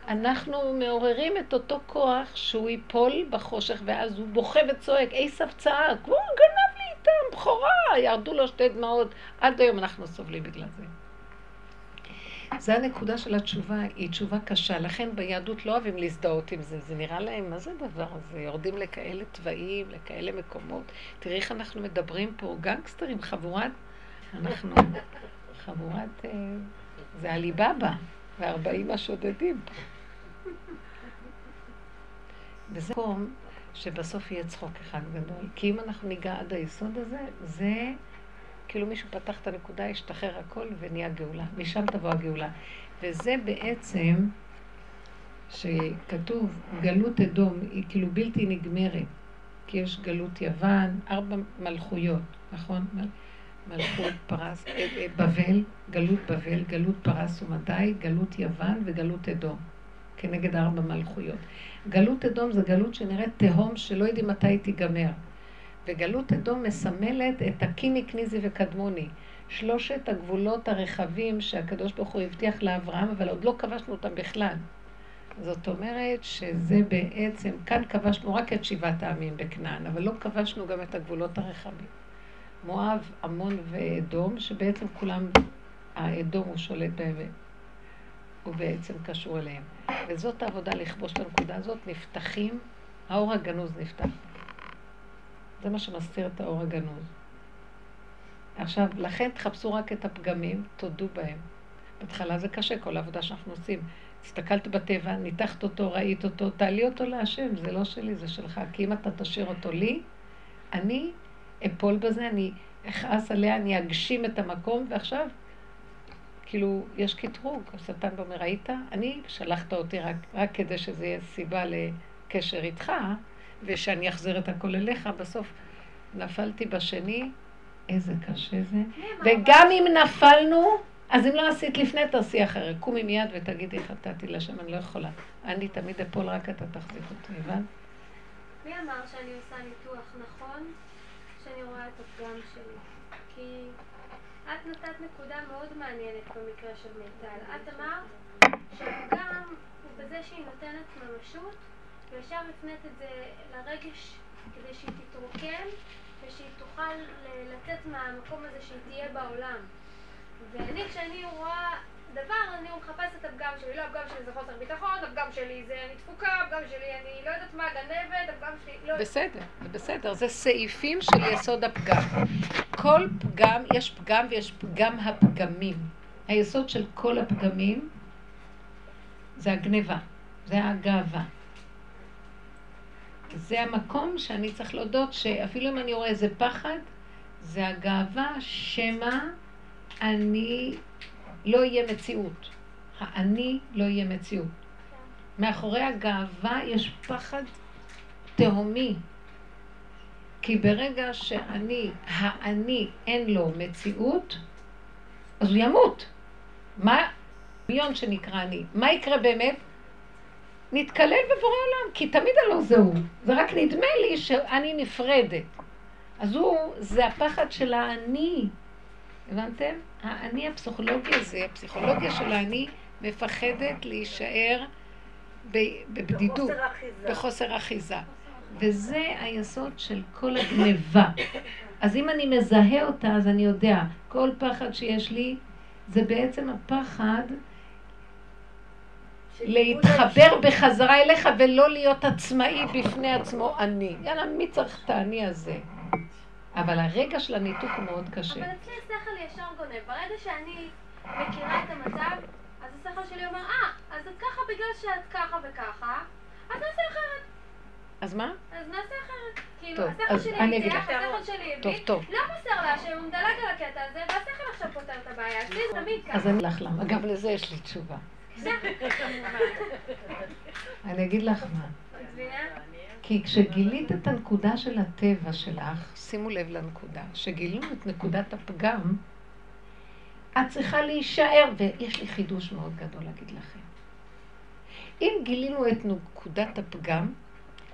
אנחנו מעוררים את אותו כוח שהוא ייפול בחושך, ואז הוא בוכה וצועק, אי סבצעה, כמו גנב לי איתם, בחורה, ירדו לו שתי דמעות. עד היום אנחנו סובלים בגלל זה. זה הנקודה של התשובה, היא תשובה קשה, לכן ביהדות לא אוהבים להזדהות עם זה, זה נראה להם, מה זה הדבר הזה? יורדים לכאלה טבעים, לכאלה מקומות. תראי איך אנחנו מדברים פה, גנגסטרים, חבורת, אנחנו, חבורת, זה עליבאבא. וארבעים השודדים. וזה מקום שבסוף יהיה צחוק אחד גדול. כי אם אנחנו ניגע עד היסוד הזה, זה כאילו מישהו פתח את הנקודה, ישתחרר הכל ונהיה גאולה. משם תבוא הגאולה. וזה בעצם שכתוב גלות אדום היא כאילו בלתי נגמרת, כי יש גלות יוון, ארבע מלכויות, נכון? מלכות פרס, בבל, גלות בבל, גלות פרס ומדי, גלות יוון וגלות אדום, כנגד ארבע מלכויות. גלות אדום זה גלות שנראית תהום שלא יודעים מתי היא תיגמר, וגלות אדום מסמלת את הקיני, כניזי וקדמוני, שלושת הגבולות הרחבים שהקדוש ברוך הוא הבטיח לאברהם, אבל עוד לא כבשנו אותם בכלל. זאת אומרת שזה בעצם, כאן כבשנו רק את שבעת העמים בכנען, אבל לא כבשנו גם את הגבולות הרחבים. מואב, עמון ואדום, שבעצם כולם, האדום הוא שולט בהם, הוא בעצם קשור אליהם. וזאת העבודה לכבוש את הנקודה הזאת, נפתחים, האור הגנוז נפתח. זה מה שמסתיר את האור הגנוז. עכשיו, לכן תחפשו רק את הפגמים, תודו בהם. בהתחלה זה קשה, כל העבודה שאנחנו עושים. הסתכלת בטבע, ניתחת אותו, ראית אותו, תעלי אותו להשם, זה לא שלי, זה שלך. כי אם אתה תשאיר אותו לי, אני אפול בזה, אני אכעס עליה, אני אגשים את המקום, ועכשיו, כאילו, יש קטרוג, השטן במר, ראית? אני שלחת אותי רק, רק כדי שזה יהיה סיבה לקשר איתך, ושאני אחזיר את הכל אליך, בסוף נפלתי בשני, איזה קשה זה. וגם אם נפלנו, אז אם לא עשית לפני, תעשי אחרי. קומי מיד ותגידי, חטאתי לשם, אני לא יכולה. אני תמיד אפול, רק אתה תחזיק אותי, הבנת? מי אמר שאני עושה ניתוח נכון, שאני רואה את הפגם שלי? כי את נתת נקודה מאוד מעניינת במקרה של מיטל. את אמרת שהפגם הוא בזה שהיא נותנת ממשות, וישר הפנית את זה לרגש כדי שהיא תתרוקם, ושהיא תוכל לתת מהמקום הזה שהיא תהיה בעולם. ואני כשאני רואה דבר, אני מחפשת את הפגם שלי, לא הפגם שלי זה חוסר ביטחון, הפגם שלי זה אני תפוקה, הפגם שלי אני לא יודעת מה, גנבת, הפגם שלי לא... בסדר, בסדר, זה סעיפים של יסוד הפגם. כל פגם, יש פגם ויש פגם הפגמים. היסוד של כל הפגמים זה הגניבה, זה הגאווה. זה המקום שאני צריך להודות שאפילו אם אני רואה איזה פחד, זה הגאווה שמה אני לא יהיה מציאות. האני לא יהיה מציאות. מאחורי הגאווה יש פחד תהומי. כי ברגע שאני, האני אין לו מציאות, אז הוא ימות. מה? מיון שנקרא אני. מה יקרה באמת? נתקלל בבורא עולם, כי תמיד הלא זהו. זה רק נדמה לי שאני נפרדת. אז הוא, זה הפחד של האני. הבנתם? האני הפסיכולוגיה הזה, הפסיכולוגיה של האני מפחדת להישאר בבדידות, בחוסר אחיזה. וזה היסוד של כל הגניבה. אז אם אני מזהה אותה, אז אני יודע, כל פחד שיש לי, זה בעצם הפחד להתחבר בחזרה אליך ולא להיות עצמאי בפני עצמו אני. יאללה, מי צריך את האני הזה? אבל הרגע של הניתוק הוא מאוד קשה. אבל אצלי השכל ישר גונב. ברגע שאני מכירה את המצב, אז השכל שלי אומר, אה, אז את ככה בגלל שאת ככה וככה, אז נעשה אחרת. אז מה? אז נעשה אחרת. כאילו, השכל שלי ניתח, השכל שלי הביא, לא מוסר לה שהוא מדלג על הקטע הזה, והשכל עכשיו פותר את הבעיה. אצלי זה תמיד ככה. אז אני לך למה, גם לזה יש לי תשובה. אני אגיד לך מה. כי כשגילית את הנקודה של הטבע שלך, שימו לב לנקודה, כשגילים את נקודת הפגם, את צריכה להישאר, ויש לי חידוש מאוד גדול להגיד לכם. אם גילינו את נקודת הפגם,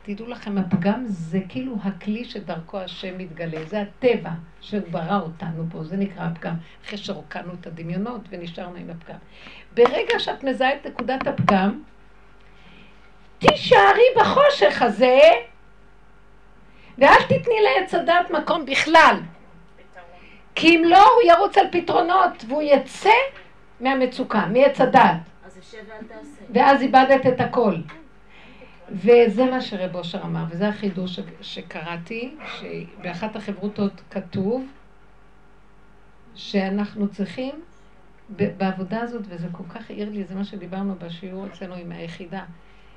תדעו לכם, הפגם זה כאילו הכלי שדרכו השם מתגלה, זה הטבע שברא אותנו פה, זה נקרא הפגם, אחרי שרוקנו את הדמיונות ונשארנו עם הפגם. ברגע שאת מזהה את נקודת הפגם, תישארי בחושך הזה, ואל תתני לעץ הדעת מקום בכלל. כי אם לא, הוא ירוץ על פתרונות, והוא יצא מהמצוקה, מעץ הדעת. ואז איבדת את הכל. וזה מה שרב אושר אמר, וזה החידוש שקראתי, שבאחת החברותות כתוב, שאנחנו צריכים בעבודה הזאת, וזה כל כך העיר לי, זה מה שדיברנו בשיעור אצלנו עם היחידה,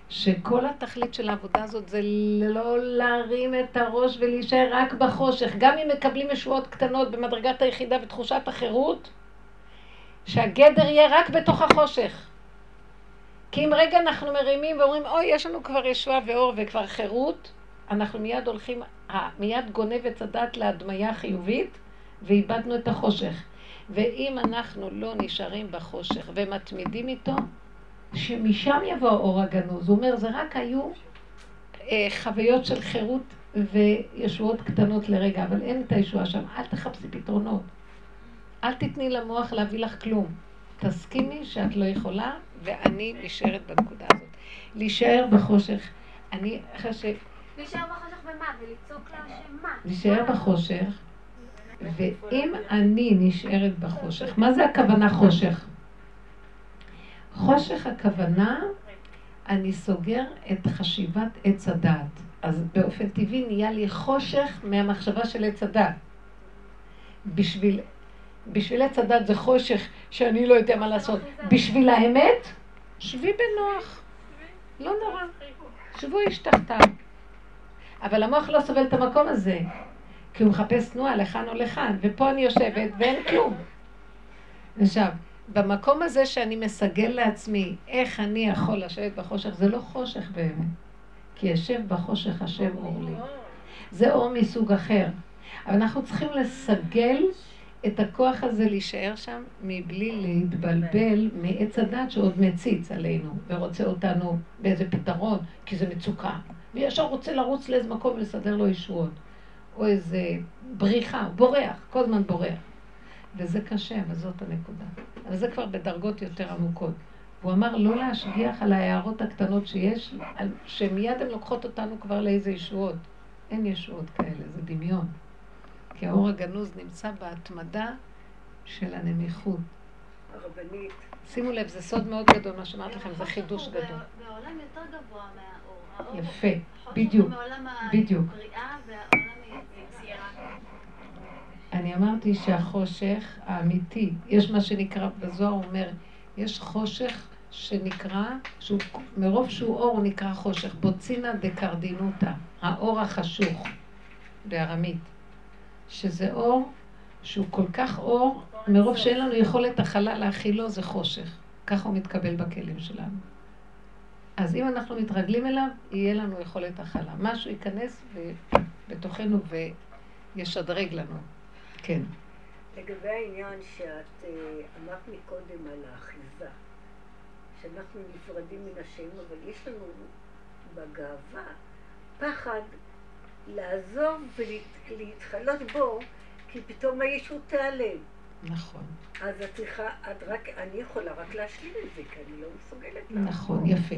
שכל התכלית של העבודה הזאת זה לא להרים את הראש ולהישאר רק בחושך, גם אם מקבלים ישועות קטנות במדרגת היחידה ותחושת החירות, שהגדר יהיה רק בתוך החושך. כי אם רגע אנחנו מרימים ואומרים, אוי, יש לנו כבר ישועה ואור וכבר חירות, אנחנו מיד הולכים, מיד גונבת הדת להדמיה החיובית, ואיבדנו את החושך. ואם אנחנו לא נשארים בחושך ומתמידים איתו, שמשם יבוא אור הגנוז. הוא אומר, זה רק היו אה, חוויות של חירות וישועות קטנות לרגע, אבל אין את הישועה שם. אל תחפשי פתרונות. אל תתני למוח להביא לך כלום. תסכימי שאת לא יכולה, ואני נשארת בנקודה הזאת. להישאר בחושך. אני אחרי ש... להישאר בחושך במה? ולצעוק להשם מה? להישאר בחושך. ואם אני נשארת בחושך, מה זה הכוונה חושך? חושך הכוונה, אני סוגר את חשיבת עץ הדעת. אז באופן טבעי נהיה לי חושך מהמחשבה של עץ הדעת. בשביל... בשביל עץ הדת זה חושך שאני לא יודע מה לעשות. בשביל האמת, שבי בנוח. לא נורא. שבו איש תחתיו. אבל המוח לא סובל את המקום הזה. כי הוא מחפש תנועה לכאן או לכאן. ופה אני יושבת ואין כלום. עכשיו, במקום הזה שאני מסגל לעצמי, איך אני יכול לשבת בחושך, זה לא חושך באמת. כי ישב בחושך השם אור לי. זה אור מסוג אחר. אבל אנחנו צריכים לסגל... את הכוח הזה להישאר שם מבלי להתבלבל מעץ הדת שעוד מציץ עלינו ורוצה אותנו באיזה פתרון, כי זה מצוקה. וישר רוצה לרוץ לאיזה מקום ולסדר לו ישועות, או איזה בריחה, בורח, כל הזמן בורח. וזה קשה, אבל זאת הנקודה. אבל זה כבר בדרגות יותר עמוקות. הוא אמר לא להשגיח על ההערות הקטנות שיש, שמיד הן לוקחות אותנו כבר לאיזה ישועות. אין ישועות כאלה, זה דמיון. כי האור הגנוז נמצא בהתמדה של הנמיכות. הרבנית. שימו לב, זה סוד מאוד גדול, מה שאמרת לכם, זה חידוש גדול. בעולם יותר גבוה מהאור. יפה, בדיוק, בדיוק. אני אמרתי שהחושך האמיתי, יש מה שנקרא, בזוהר אומר, יש חושך שנקרא, מרוב שהוא אור נקרא חושך, בוצינה דקרדינוטה, האור החשוך, בארמית. שזה אור שהוא כל כך אור, מרוב שאין לנו יכולת החלה להכילו, זה חושך. ככה הוא מתקבל בכלים שלנו. אז אם אנחנו מתרגלים אליו, יהיה לנו יכולת החלה. משהו ייכנס בתוכנו וישדרג לנו. כן. לגבי העניין שאת אמרת מקודם על האחיזה, שאנחנו נפרדים מן השם, אבל יש לנו בגאווה פחד, לעזוב ולהתחלות בו, כי פתאום הישות תיעלם. נכון. אז את צריכה, את רק, אני יכולה רק להשלים את זה, כי אני לא מסוגלת לה. נכון, יפה.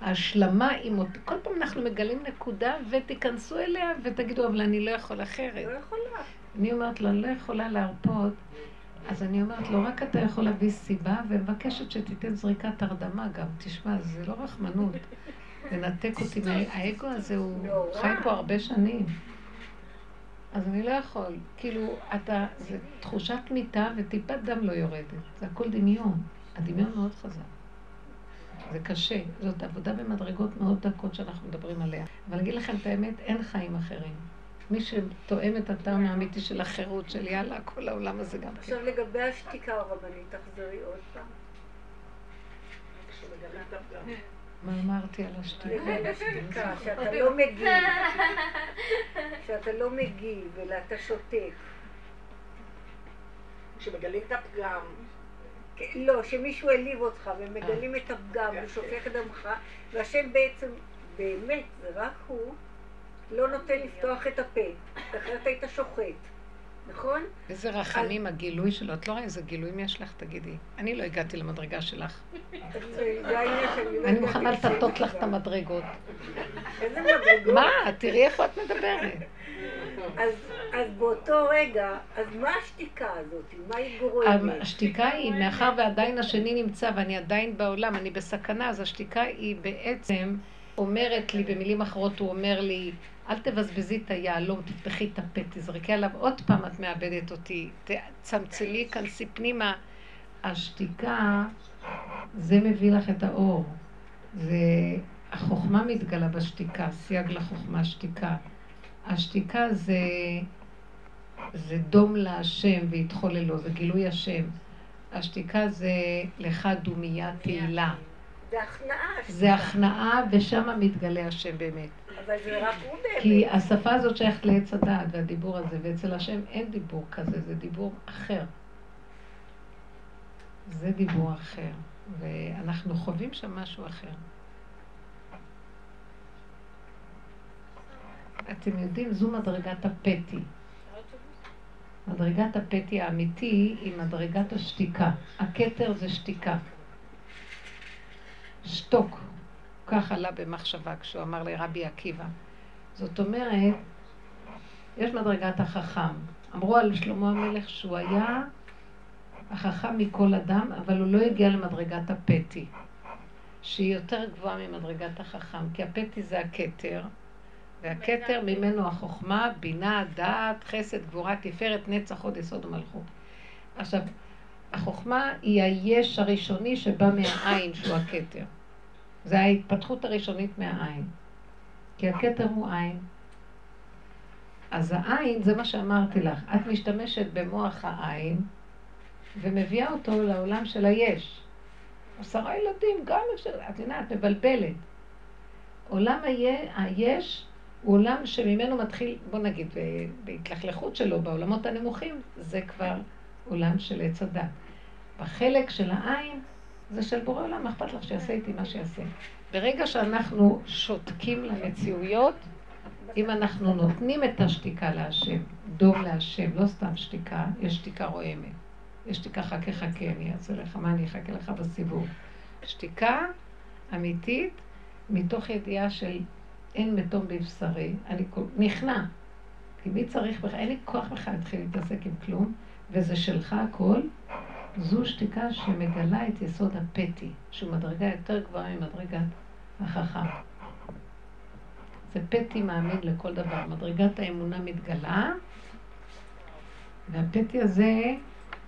ההשלמה עם אותה, כל פעם אנחנו מגלים נקודה ותיכנסו אליה ותגידו, אבל אני לא יכול אחרת. לא יכולה. אני אומרת לו, אני לא יכולה להרפות, אז אני אומרת לו, רק אתה יכול להביא סיבה, ומבקשת שתיתן זריקת הרדמה גם. תשמע, זה לא רחמנות. לנתק אותי, האגו הזה הוא חי פה הרבה שנים, אז אני לא יכול, כאילו אתה, זה תחושת מיטה וטיפת דם לא יורדת, זה הכל דמיון, הדמיון מאוד חזק, זה קשה, זאת עבודה במדרגות מאוד דקות שאנחנו מדברים עליה, אבל אני אגיד לכם את האמת, אין חיים אחרים, מי שתואם את הטעם האמיתי של החירות של יאללה, כל העולם הזה גם כן. עכשיו לגבי השתיקה הרבנית, תחזרי עוד פעם. מה אמרתי על השתיקה? שאתה לא מגיב, שאתה לא מגיב, אלא אתה שותק. שמגלים את הפגם. לא, שמישהו העליב אותך ומגלים את הפגם ושופך דמך, והשם בעצם, באמת, ורק הוא, לא נותן לפתוח את הפה, אחרת היית שוחט, נכון? איזה רחמים הגילוי שלו, את לא רואה איזה גילויים יש לך, תגידי. אני לא הגעתי למדרגה שלך. אני מוכנה לטטות לך את המדרגות. איזה מדרגות? מה? תראי איפה את מדברת. אז באותו רגע, אז מה השתיקה הזאת? מה היא גורמת? השתיקה היא, מאחר ועדיין השני נמצא ואני עדיין בעולם, אני בסכנה, אז השתיקה היא בעצם אומרת לי, במילים אחרות הוא אומר לי, אל תבזבזי את היעלום, תפתחי את הפה, תזרקי עליו, עוד פעם את מאבדת אותי, תצמצמי כאן סיפנימה. השתיקה, זה מביא לך את האור. החוכמה מתגלה בשתיקה, סייג לחוכמה שתיקה. השתיקה זה, זה דום להשם והתחוללו, זה גילוי השם. השתיקה זה לך דומייה תהילה. זה הכנעה. זה הכנעה, ושם מתגלה השם באמת. אבל זה רק הוא באמת. כי השפה הזאת שייכת לעץ הדעת והדיבור הזה, ואצל השם אין דיבור כזה, זה דיבור אחר. זה דיבור אחר, ואנחנו חווים שם משהו אחר. אתם יודעים, זו מדרגת הפתי. מדרגת הפתי האמיתי היא מדרגת השתיקה. הכתר זה שתיקה. שתוק. כך עלה במחשבה כשהוא אמר לרבי עקיבא. זאת אומרת, יש מדרגת החכם. אמרו על שלמה המלך שהוא היה החכם מכל אדם, אבל הוא לא הגיע למדרגת הפתי, שהיא יותר גבוהה ממדרגת החכם, כי הפתי זה הכתר, והכתר ממנו החוכמה, בינה, דעת, חסד, גבורה, תפארת, נצח, הוד, יסוד ומלכות. עכשיו, החוכמה היא היש הראשוני שבא מהעין, שהוא הכתר. זו ההתפתחות הראשונית מהעין, כי הכתר הוא עין. אז העין, זה מה שאמרתי לך, את משתמשת במוח העין, ומביאה אותו לעולם של היש. עשרה ילדים, גם אפשר, את יודעת, מבלבלת. עולם היש הוא עולם שממנו מתחיל, בוא נגיד, בהתלכלכות שלו, בעולמות הנמוכים, זה כבר עולם של עץ הדת. בחלק של העין, זה של בורא עולם, אכפת לך שיעשה איתי מה שיעשה. ברגע שאנחנו שותקים למציאויות, אם אנחנו נותנים את השתיקה להשם, דום להשם, לא סתם שתיקה, יש שתיקה רועמת. יש שתיקה חכה חכה, אני אעשה לך, מה אני אחכה לך בסיבוב. שתיקה אמיתית, מתוך ידיעה של אין מתום בבשרי, אני נכנע. כי מי צריך, אין לי כוח בכלל להתחיל להתעסק עם כלום, וזה שלך הכל. זו שתיקה שמגלה את יסוד הפתי, שהוא מדרגה יותר גבוהה ממדרגת החכם. זה פתי מאמין לכל דבר, מדרגת האמונה מתגלה, והפתי הזה,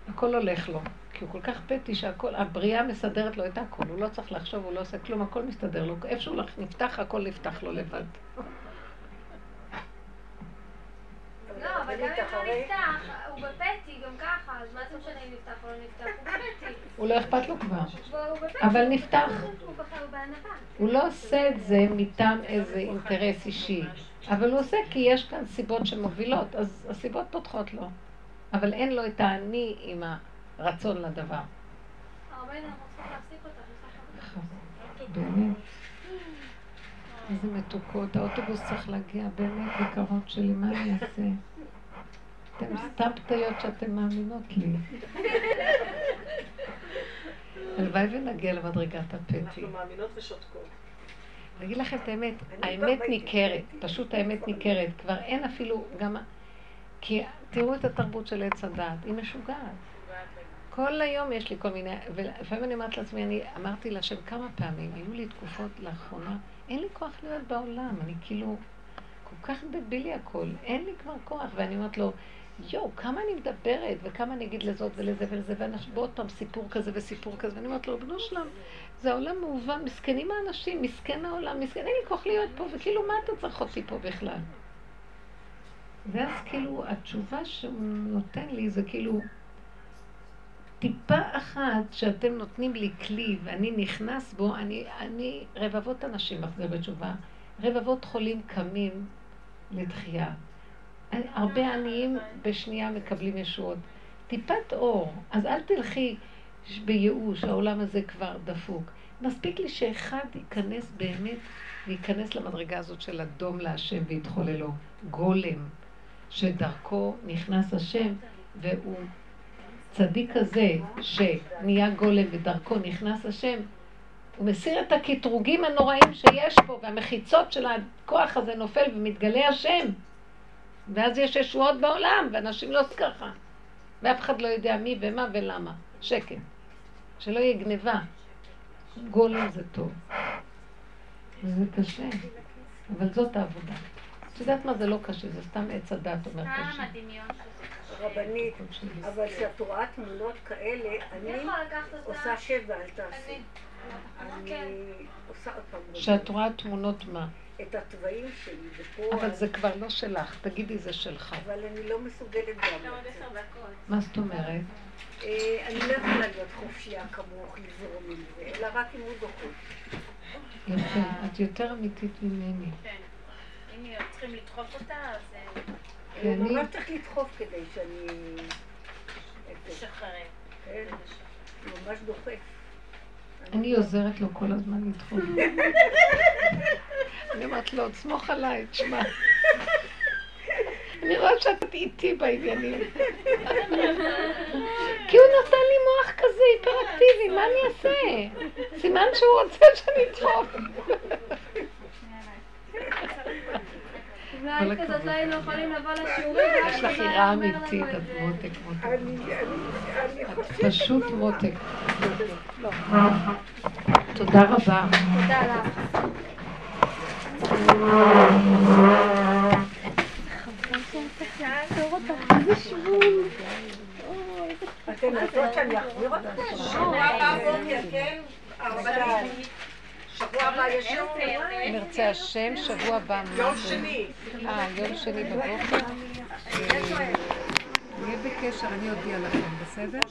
הכל הולך לו, כי הוא כל כך פתי שהכל, הבריאה מסדרת לו את הכל, הוא לא צריך לחשוב, הוא לא עושה כלום, הכל מסתדר לו, איפשהו נפתח, הכל נפתח לו לבד. לא, אבל גם אם לא נפתח, הוא בפתי גם ככה, אז מה זה משנה אם נפתח או לא נפתח, הוא בפתי. הוא לא אכפת לו כבר, אבל נפתח. הוא לא עושה את זה מטעם איזה אינטרס אישי, אבל הוא עושה כי יש כאן סיבות שמובילות, אז הסיבות פותחות לו. אבל אין לו את העני עם הרצון לדבר. הרבה, אנחנו צריכים להפסיק אותה. באמת. איזה מתוקות. האוטובוס צריך להגיע באמת בקרוב שלי. מה אני אעשה? אתם סתם פתאיות שאתם מאמינות לי. הלוואי ונגיע למדרגת הפתי. אנחנו מאמינות ושותקות. נגיד לכם את האמת. האמת ניכרת. פשוט האמת ניכרת. כבר אין אפילו גם... כי תראו את התרבות של עץ הדעת, היא משוגעת. כל היום יש לי כל מיני, ולפעמים אני אמרת לעצמי, אני אמרתי לה שם כמה פעמים, היו לי תקופות לאחרונה, אין לי כוח להיות בעולם, אני כאילו, כל כך דבילי הכל, אין לי כבר כוח, ואני אומרת לו, יואו, כמה אני מדברת, וכמה אני אגיד לזאת ולזה ולזה, ואנשים בעוד פעם סיפור כזה וסיפור כזה, ואני אומרת לו, בנו שלם, זה העולם מעובן, מסכנים האנשים, מסכן העולם, מסכן, אין לי כוח להיות פה, וכאילו מה אתה צריך אותי פה בכלל? ואז כאילו התשובה שהוא נותן לי זה כאילו טיפה אחת שאתם נותנים לי כלי ואני נכנס בו, אני, אני רבבות אנשים מחזיר בתשובה, רבבות חולים קמים לתחייה, הרבה עניים בשנייה מקבלים ישועות, טיפת אור, אז אל תלכי בייאוש, העולם הזה כבר דפוק, מספיק לי שאחד ייכנס באמת וייכנס למדרגה הזאת של אדום להשם והתחוללו, גולם שדרכו נכנס השם, והוא צדיק הזה שנהיה גולם ודרכו נכנס השם, הוא מסיר את הכתרוגים הנוראים שיש פה והמחיצות של הכוח הזה נופל ומתגלה השם, ואז יש ישועות בעולם ואנשים לא ככה ואף אחד לא יודע מי ומה ולמה, שקט, שלא יהיה גניבה. גולם זה טוב וזה קשה, אבל זאת העבודה. את יודעת מה, זה לא קשה, זה סתם עץ הדת אומר קשה. כמה דמיון שזה קשה. רבנית, אבל כשאת רואה תמונות כאלה, אני עושה שבע, אל תעשי. אני עושה עוד פעם. כשאת רואה תמונות מה? את התוואים שלי, ופה... אבל זה כבר לא שלך, תגידי זה שלך. אבל אני לא מסוגלת גם. מה זאת אומרת? אני לא יכולה להיות חופשייה כמוך לזרום עם זה, אלא רק עם הוא דוחות. יפה, את יותר אמיתית ממני. כן. אם צריכים לדחוף אותה, אז... אני לא צריך לדחוף כדי שאני... שחררת. כן, ממש דוחף. אני עוזרת לו כל הזמן לדחוף. אני אומרת לו, סמוך עליי, תשמע. אני רואה שאת איתי בעניינים. כי הוא נתן לי מוח כזה היפראקטיבי, מה אני אעשה? סימן שהוא רוצה שאני אדחוף. אולי כזאת לא היינו יכולים לבוא לשיעורים. יש לך עירה אמיתית, את מותק, מותק. את פשוט מותק. תודה רבה. תודה לך. אתם רוצות שאני אחזיר אותם? שבוע הבא בוקר, כן? ארבעה. שבוע הבא יש יום? מרצה השם, שבוע הבא. יום שני. אה, יום שני בבוקר. נהיה בקשר, אני אודיע לכם, בסדר?